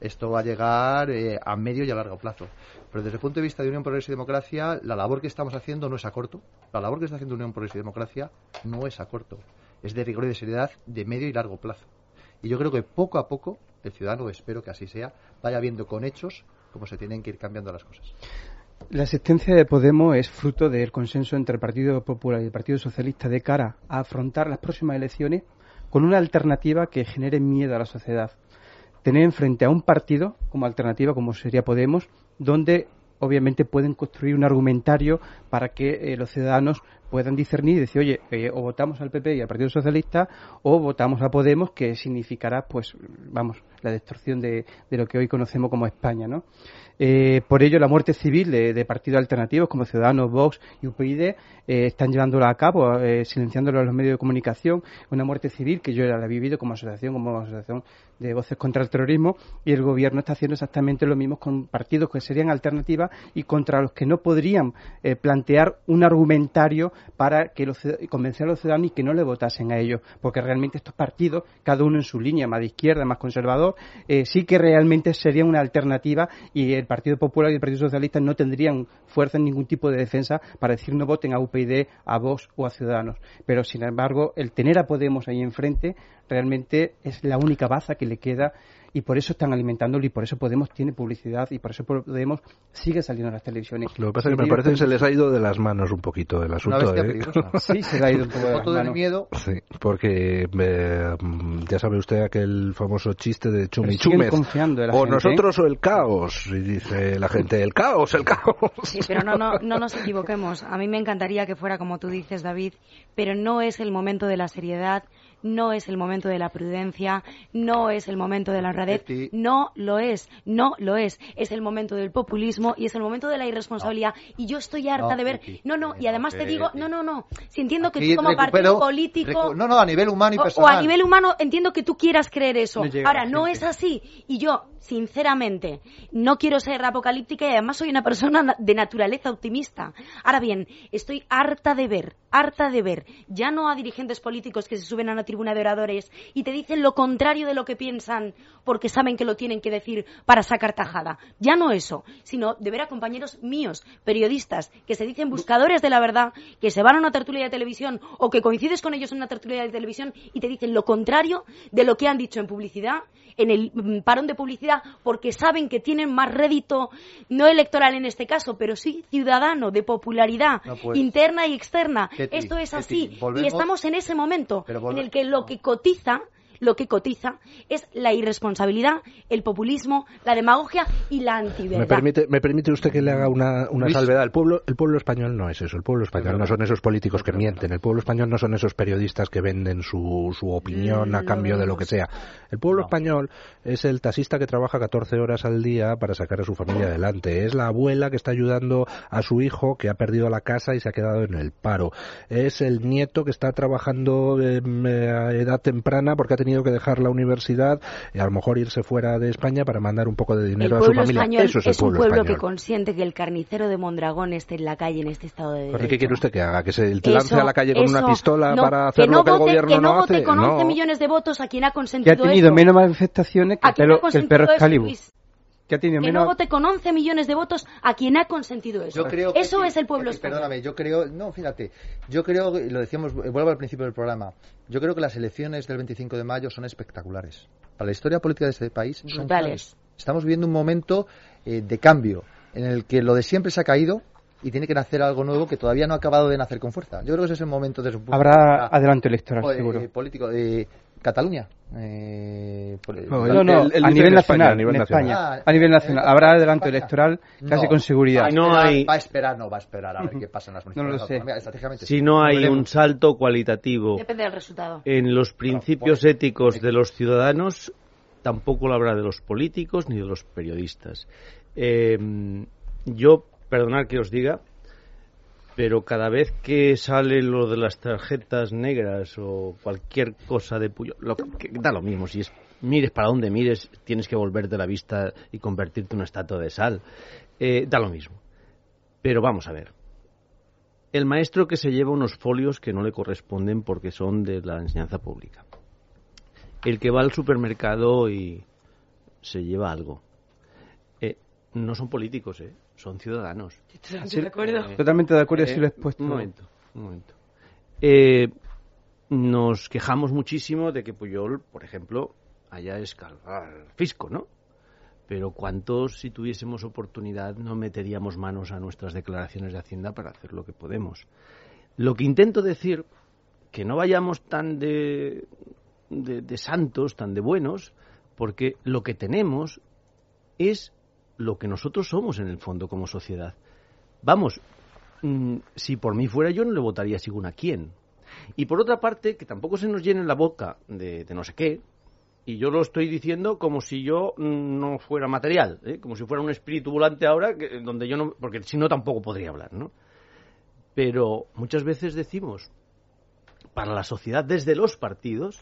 Esto va a llegar a medio y a largo plazo. Pero desde el punto de vista de Unión, Progreso y Democracia, la labor que estamos haciendo no es a corto. La labor que está haciendo Unión, Progreso y Democracia no es a corto. Es de rigor y de seriedad de medio y largo plazo. Y yo creo que poco a poco el ciudadano, espero que así sea, vaya viendo con hechos cómo se tienen que ir cambiando las cosas. La existencia de Podemos es fruto del consenso entre el Partido Popular y el Partido Socialista de cara a afrontar las próximas elecciones con una alternativa que genere miedo a la sociedad. Tener enfrente a un partido como alternativa, como sería Podemos, donde obviamente pueden construir un argumentario para que los ciudadanos puedan discernir y decir, oye, o votamos al PP y al Partido Socialista o votamos a Podemos, que significará, pues, vamos, la destrucción de lo que hoy conocemos como España, ¿no? Por ello, la muerte civil de partidos alternativos como Ciudadanos, Vox y UPyD están llevándola a cabo, silenciándola en los medios de comunicación, una muerte civil que yo ya la he vivido como asociación de voces contra el terrorismo, y el gobierno está haciendo exactamente lo mismo con partidos que serían alternativas y contra los que no podrían plantear un argumentario para que convencer a los ciudadanos y que no le votasen a ellos, porque realmente estos partidos, cada uno en su línea, más de izquierda, más conservador, sí que realmente serían una alternativa, y el Partido Popular y el Partido Socialista no tendrían fuerza en ningún tipo de defensa para decir no voten a UPyD, a Vox o a Ciudadanos. Pero sin embargo, el tener a Podemos ahí enfrente realmente es la única baza que le queda, y por eso están alimentándolo, y por eso Podemos tiene publicidad, y por eso Podemos sigue saliendo a las televisiones. Lo que pasa es que me parece que se les ha ido de las manos un poquito el asunto. Sí, se le ha ido un poco de las manos. Miedo. Sí, porque ya sabe usted aquel famoso chiste de Chumichúmez. O nosotros o el caos, y dice la gente, el caos, el caos. Sí, pero no nos equivoquemos. A mí me encantaría que fuera como tú dices, David, pero no es el momento de la seriedad, No es el momento de la prudencia, no es el momento de la honradez, no lo es. Es el momento del populismo y es el momento de la irresponsabilidad. Y yo estoy harta de ver... y además te digo... Si entiendo que tú como partido político... a nivel humano y personal. O a nivel humano entiendo que tú quieras creer eso. Ahora, no es así. Y yo, sinceramente, no quiero ser apocalíptica y además soy una persona de naturaleza optimista. Ahora bien, estoy harta de ver ya no a dirigentes políticos que se suben a una tribuna de oradores y te dicen lo contrario de lo que piensan porque saben que lo tienen que decir para sacar tajada. Ya no eso, sino de ver a compañeros míos, periodistas, que se dicen buscadores de la verdad, que se van a una tertulia de televisión o que coincides con ellos en una tertulia de televisión y te dicen lo contrario de lo que han dicho en publicidad, en el parón de publicidad, porque saben que tienen más rédito, no electoral en este caso, pero sí ciudadano, de popularidad interna y externa. Esto es así. Y estamos en ese momento en el que lo que cotiza es la irresponsabilidad, el populismo, la demagogia y la antiverdad. ¿Me permite usted que le haga una salvedad? El pueblo español no es eso. El pueblo español no son esos políticos que mienten. El pueblo español no son esos periodistas que venden su opinión a cambio de lo que sea. El pueblo español es el taxista que trabaja 14 horas al día para sacar a su familia adelante. Es la abuela que está ayudando a su hijo que ha perdido la casa y se ha quedado en el paro. Es el nieto que está trabajando a edad temprana porque ha tenido que dejar la universidad y a lo mejor irse fuera de España para mandar un poco de dinero a su familia. Eso es el pueblo español. Es un pueblo que consiente que el carnicero de Mondragón esté en la calle en este estado de derecho. ¿Qué quiere usted que haga? ¿Que se lance a la calle con una pistola para hacer lo que el gobierno no hace? Que no vote con 11 millones de votos a quien ha consentido eso. Que ha tenido menos manifestaciones que el perro Excalibur. Que no vote con 11 millones de votos a quien ha consentido eso. Eso es el pueblo español. Perdóname, yo creo, lo decíamos, vuelvo al principio del programa, yo creo que las elecciones del 25 de mayo son espectaculares. Para la historia política de este país son brutales. Estamos viviendo un momento de cambio en el que lo de siempre se ha caído y tiene que nacer algo nuevo que todavía no ha acabado de nacer con fuerza. Yo creo que ese es el momento de su... Habrá adelanto electoral, seguro. Político, Cataluña. A nivel nacional, a nivel nacional. A nivel nacional. Habrá adelanto electoral casi con seguridad. Va a esperar a ver qué pasa en las municipalidades. Estratégicamente, si no hay un salto cualitativo, depende del resultado. En los principios éticos de los ciudadanos, tampoco lo habrá de los políticos ni de los periodistas. Yo, perdonad que os diga, pero cada vez que sale lo de las tarjetas negras o cualquier cosa de Pujol, da lo mismo, si mires para donde mires, tienes que volverte la vista y convertirte en una estatua de sal. Da lo mismo. Pero vamos a ver. El maestro que se lleva unos folios que no le corresponden porque son de la enseñanza pública. El que va al supermercado y se lleva algo. No son políticos, son ciudadanos. Totalmente de acuerdo. Totalmente de acuerdo, así lo he expuesto. Un momento. Nos quejamos muchísimo de que Pujol, por ejemplo, haya escalado al fisco, ¿no? Pero ¿cuántos, si tuviésemos oportunidad, no meteríamos manos a nuestras declaraciones de Hacienda para hacer lo que podemos? Lo que intento decir, que no vayamos tan de santos, tan de buenos, porque lo que tenemos es lo que nosotros somos en el fondo como sociedad. Vamos, si por mí fuera yo no le votaría según a quién. Y por otra parte, que tampoco se nos llene la boca de no sé qué, y yo lo estoy diciendo como si yo no fuera material, como si fuera un espíritu volante ahora, donde yo no, porque si no tampoco podría hablar, ¿no? Pero muchas veces decimos, para la sociedad desde los partidos,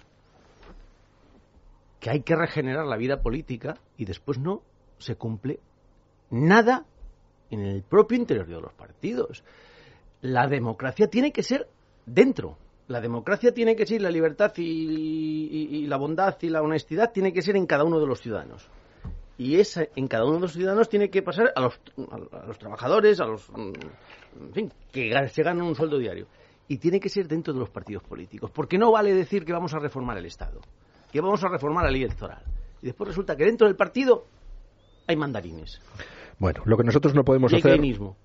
que hay que regenerar la vida política y después no se cumple nada en el propio interior de los partidos. La democracia tiene que ser dentro. La democracia tiene que ser, la libertad y la bondad y la honestidad tiene que ser en cada uno de los ciudadanos. Y esa, en cada uno de los ciudadanos, tiene que pasar a los trabajadores, en fin, que se ganan un sueldo diario. Y tiene que ser dentro de los partidos políticos. Porque no vale decir que vamos a reformar el Estado, que vamos a reformar la ley electoral. Y después resulta que dentro del partido hay mandarines. Bueno, lo que nosotros no podemos hacer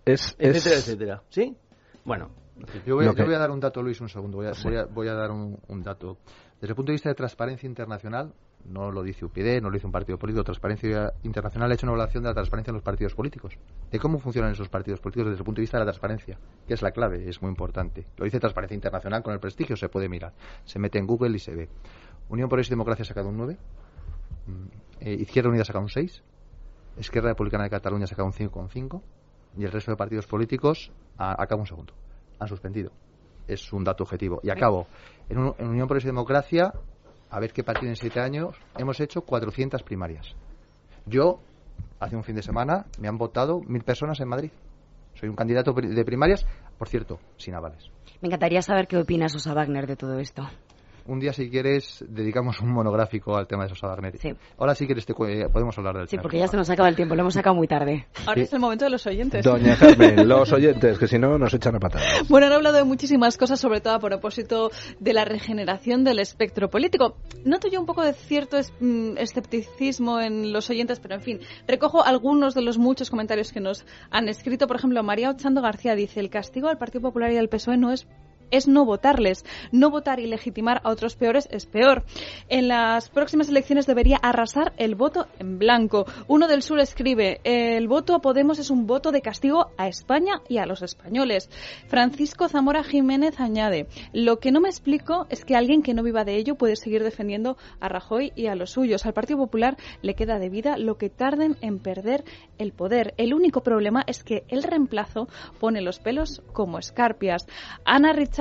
es... etcétera, etcétera. ¿Sí? Bueno. Yo voy a dar un dato, Luis, un segundo. Voy a dar un dato. Desde el punto de vista de transparencia internacional, no lo dice UPyD, no lo dice un partido político, Transparencia Internacional ha hecho una evaluación de la transparencia en los partidos políticos, de cómo funcionan esos partidos políticos desde el punto de vista de la transparencia, que es la clave, es muy importante. Lo dice Transparencia Internacional, con el prestigio se puede mirar, se mete en Google y se ve. Unión Progreso y Democracia ha sacado un 9, Izquierda Unida ha sacado un 6, Esquerra Republicana de Cataluña ha sacado un 5,5 y el resto de partidos políticos, acabo un segundo, han suspendido. Es un dato objetivo. Y acabo, en Unión Progreso y Democracia, a ver qué partido en 7 años, hemos hecho 400 primarias. Yo, hace un fin de semana, me han votado 1.000 personas en Madrid. Soy un candidato de primarias, por cierto, sin avales. Me encantaría saber qué opina Sosa Wagner de todo esto. Un día, si quieres, dedicamos un monográfico al tema de Sosa Wagner. Sí. Ahora, si quieres, podemos hablar del tema. Sí, porque ya se nos acaba el tiempo, lo hemos sacado muy tarde. Ahora sí. Es el momento de los oyentes. Doña Carmen, los oyentes, que si no nos echan a patadas. Bueno, han hablado de muchísimas cosas, sobre todo a propósito de la regeneración del espectro político. Noto yo un poco de cierto escepticismo en los oyentes, pero en fin, recojo algunos de los muchos comentarios que nos han escrito. Por ejemplo, María Ochando García dice, el castigo al Partido Popular y al PSOE no es no votarles. No votar y legitimar a otros peores es peor. En las próximas elecciones debería arrasar el voto en blanco. Uno del Sur escribe, el voto a Podemos es un voto de castigo a España y a los españoles. Francisco Zamora Jiménez añade, lo que no me explico es que alguien que no viva de ello puede seguir defendiendo a Rajoy y a los suyos. Al Partido Popular le queda de vida lo que tarden en perder el poder. El único problema es que el reemplazo pone los pelos como escarpias. Ana Richard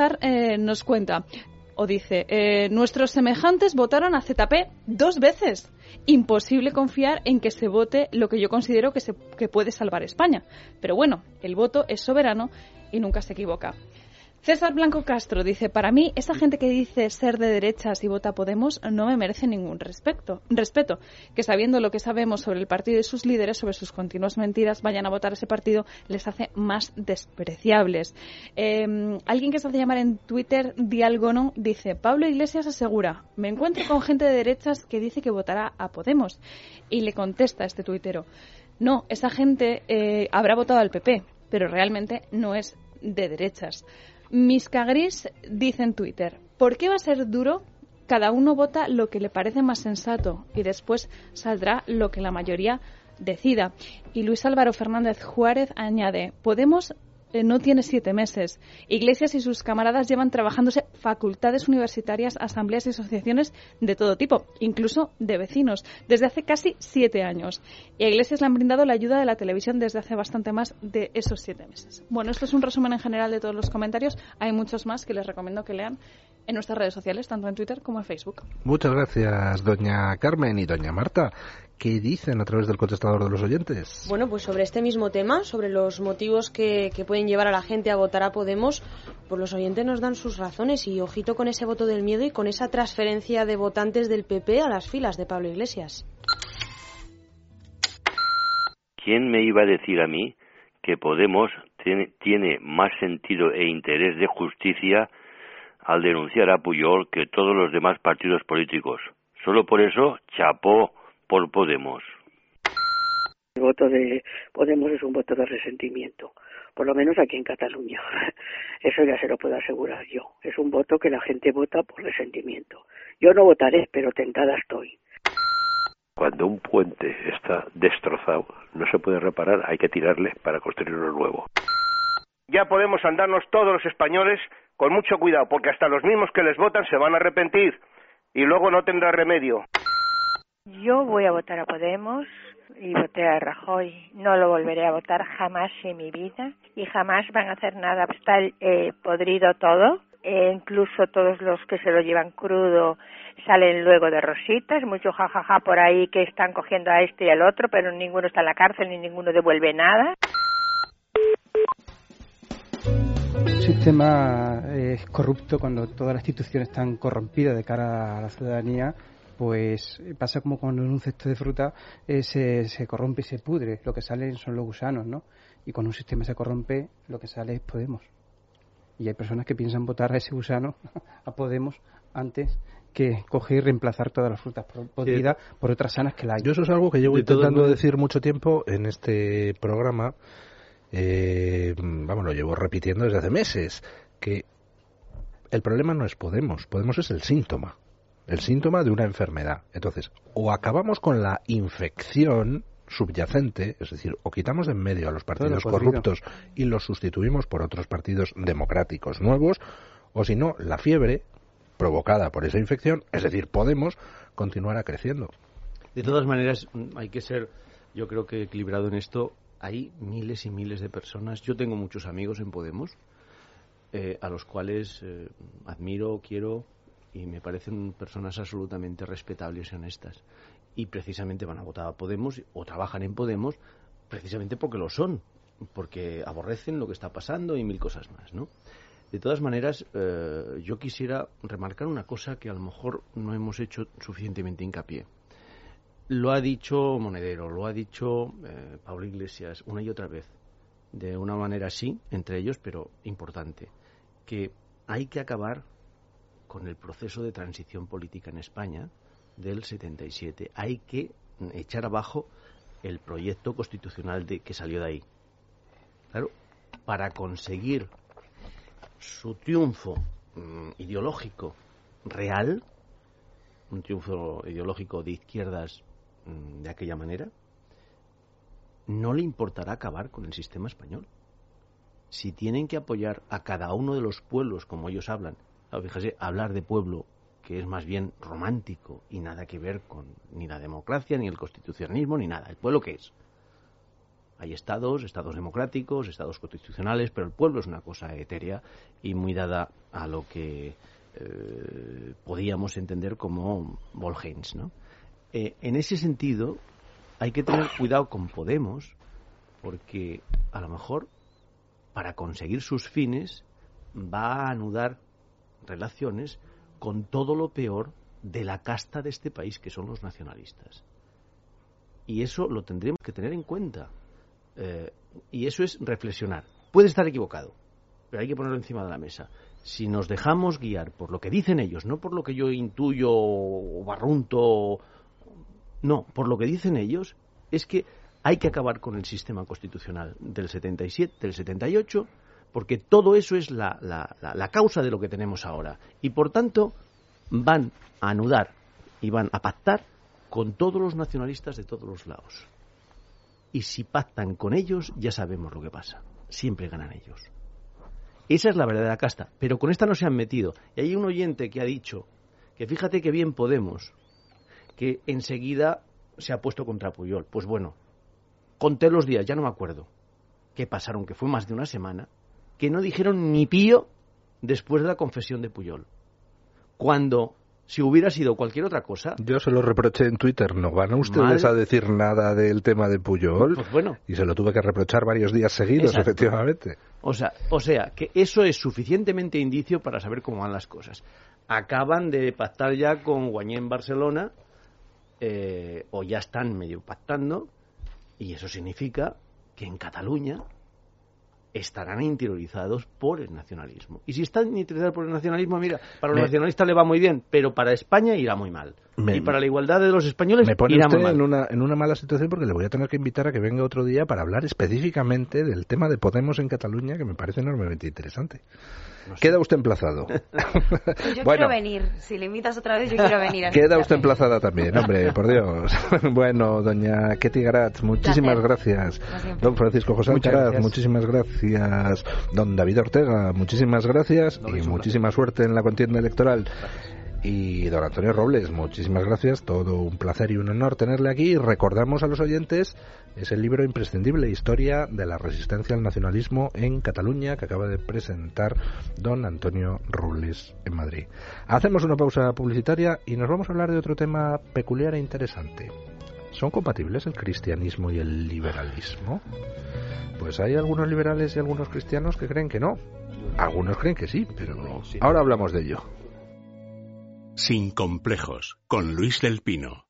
nos cuenta o dice, nuestros semejantes votaron a ZP 2 veces. Imposible confiar en que se vote lo que yo considero que puede salvar España. Pero bueno, el voto es soberano y nunca se equivoca. César Blanco Castro dice, para mí, esa gente que dice ser de derechas y vota Podemos no me merece ningún respeto. Que sabiendo lo que sabemos sobre el partido y sus líderes, sobre sus continuas mentiras, vayan a votar a ese partido, les hace más despreciables. Alguien que se hace llamar en Twitter Dialgono dice, Pablo Iglesias asegura, me encuentro con gente de derechas que dice que votará a Podemos. Y le contesta a este tuitero, no, esa gente habrá votado al PP, pero realmente no es de derechas. Misca Gris dice en Twitter, ¿por qué va a ser duro? Cada uno vota lo que le parece más sensato y después saldrá lo que la mayoría decida. Y Luis Álvaro Fernández Juárez añade, Podemos no tiene 7 meses. Iglesias y sus camaradas llevan trabajándose facultades universitarias, asambleas y asociaciones de todo tipo, incluso de vecinos, desde hace casi 7 años. Y a Iglesias le han brindado la ayuda de la televisión desde hace bastante más de esos 7 meses. Bueno, esto es un resumen en general de todos los comentarios. Hay muchos más que les recomiendo que lean en nuestras redes sociales, tanto en Twitter como en Facebook. Muchas gracias, doña Carmen y doña Marta. ¿Qué dicen a través del contestador de los oyentes? Bueno, pues sobre este mismo tema, sobre los motivos que pueden llevar a la gente a votar a Podemos, pues los oyentes nos dan sus razones y ojito con ese voto del miedo y con esa transferencia de votantes del PP a las filas de Pablo Iglesias. ¿Quién me iba a decir a mí que Podemos tiene más sentido e interés de justicia al denunciar a Pujol que todos los demás partidos políticos? Solo por eso, chapó por Podemos. El voto de Podemos es un voto de resentimiento, por lo menos aquí en Cataluña. Eso ya se lo puedo asegurar yo. Es un voto que la gente vota por resentimiento. Yo no votaré, pero tentada estoy. Cuando un puente está destrozado, no se puede reparar, hay que tirarle para construir uno nuevo. Ya podemos andarnos todos los españoles con mucho cuidado, porque hasta los mismos que les votan se van a arrepentir y luego no tendrá remedio. Yo voy a votar a Podemos y voté a Rajoy. No lo volveré a votar jamás en mi vida y jamás van a hacer nada. Está podrido todo. Incluso todos los que se lo llevan crudo salen luego de rositas. Mucho jajaja por ahí que están cogiendo a este y al otro, pero ninguno está en la cárcel ni ninguno devuelve nada. Un sistema es corrupto cuando todas las instituciones están corrompidas de cara a la ciudadanía. Pues pasa como cuando en un cesto de fruta se corrompe y se pudre. Lo que salen son los gusanos, ¿no? Y cuando un sistema se corrompe, lo que sale es Podemos. Y hay personas que piensan votar a ese gusano, a Podemos, antes que coger y reemplazar todas las frutas podridas por otras sanas que la hay. Yo eso es algo que llevo intentando decir mucho tiempo en este programa. Lo llevo repitiendo desde hace meses. Que el problema no es Podemos. Podemos es el síntoma. el síntoma de una enfermedad. Entonces, o acabamos con la infección subyacente, es decir, o quitamos de en medio a los partidos corruptos y los sustituimos por otros partidos democráticos nuevos, o si no, la fiebre provocada por esa infección, es decir, Podemos, continuará creciendo. De todas maneras, hay que ser, yo creo que equilibrado en esto. Hay miles y miles de personas. Yo tengo muchos amigos en Podemos, a los cuales admiro, quiero, y me parecen personas absolutamente respetables y honestas. Y precisamente van a votar a Podemos o trabajan en Podemos precisamente porque lo son, porque aborrecen lo que está pasando y mil cosas más, ¿no? De todas maneras, yo quisiera remarcar una cosa que a lo mejor no hemos hecho suficientemente hincapié. Lo ha dicho Monedero, lo ha dicho Pablo Iglesias una y otra vez, de una manera sí, entre ellos, pero importante, que hay que acabar con el proceso de transición política en España del 77. Hay que echar abajo el proyecto constitucional que salió de ahí. Claro, para conseguir su triunfo ideológico real, un triunfo ideológico de izquierdas de aquella manera, no le importará acabar con el sistema español. Si tienen que apoyar a cada uno de los pueblos, como ellos hablan, fíjese, hablar de pueblo, que es más bien romántico y nada que ver con ni la democracia, ni el constitucionalismo, ni nada. ¿El pueblo qué es? Hay estados, estados democráticos, estados constitucionales, pero el pueblo es una cosa etérea y muy dada a lo que podíamos entender como Volgens, ¿no? En ese sentido, hay que tener cuidado con Podemos, porque a lo mejor, para conseguir sus fines, va a anudar relaciones con todo lo peor de la casta de este país, que son los nacionalistas. Y eso lo tendremos que tener en cuenta. Y eso es reflexionar. Puede estar equivocado, pero hay que ponerlo encima de la mesa. Si nos dejamos guiar por lo que dicen ellos, no por lo que yo intuyo o barrunto, no, por lo que dicen ellos, es que hay que acabar con el sistema constitucional del 77, del 78, porque todo eso es la causa de lo que tenemos ahora. Y por tanto, van a anudar y van a pactar con todos los nacionalistas de todos los lados. Y si pactan con ellos, ya sabemos lo que pasa. Siempre ganan ellos. Esa es la verdadera casta. Pero con esta no se han metido. Y hay un oyente que ha dicho que fíjate que bien Podemos, que enseguida se ha puesto contra Pujol. Pues bueno, conté los días, ya no me acuerdo qué pasaron, que fue más de una semana, que no dijeron ni pío después de la confesión de Pujol. Cuando, si hubiera sido cualquier otra cosa... Yo se lo reproché en Twitter, ¿no van ustedes a decir nada del tema de Pujol? Pues bueno. Y se lo tuve que reprochar varios días seguidos, exacto, efectivamente. O sea, que eso es suficientemente indicio para saber cómo van las cosas. Acaban de pactar ya con Guañé en Barcelona, o ya están medio pactando, y eso significa que en Cataluña estarán interiorizados por el nacionalismo. Y si están interiorizados por el nacionalismo, mira, para los nacionalistas le va muy bien, pero para España irá muy mal. Y para la igualdad de los españoles irá muy mal. Me pone usted en una mala situación, porque le voy a tener que invitar a que venga otro día para hablar específicamente del tema de Podemos en Cataluña, que me parece enormemente interesante. No sé. Queda usted emplazado. Yo quiero venir. Si le invitas otra vez, yo quiero venir. Queda usted emplazada también, hombre, por Dios. Bueno, doña Keti Garat, muchísimas gracias. Don Francisco José Alcaraz, muchísimas gracias. Don David Ortega, muchísimas gracias. Y muchísima suerte en la contienda electoral. Gracias. Y don Antonio Robles, muchísimas gracias, todo un placer y un honor tenerle aquí. Y recordamos a los oyentes ese libro imprescindible, Historia de la Resistencia al Nacionalismo en Cataluña, que acaba de presentar don Antonio Robles en Madrid. Hacemos una pausa publicitaria y nos vamos a hablar de otro tema peculiar e interesante. ¿Son compatibles el cristianismo y el liberalismo? Pues hay algunos liberales y algunos cristianos que creen que no. Algunos creen que sí, pero no. Ahora hablamos de ello. Sin complejos, con Luis del Pino.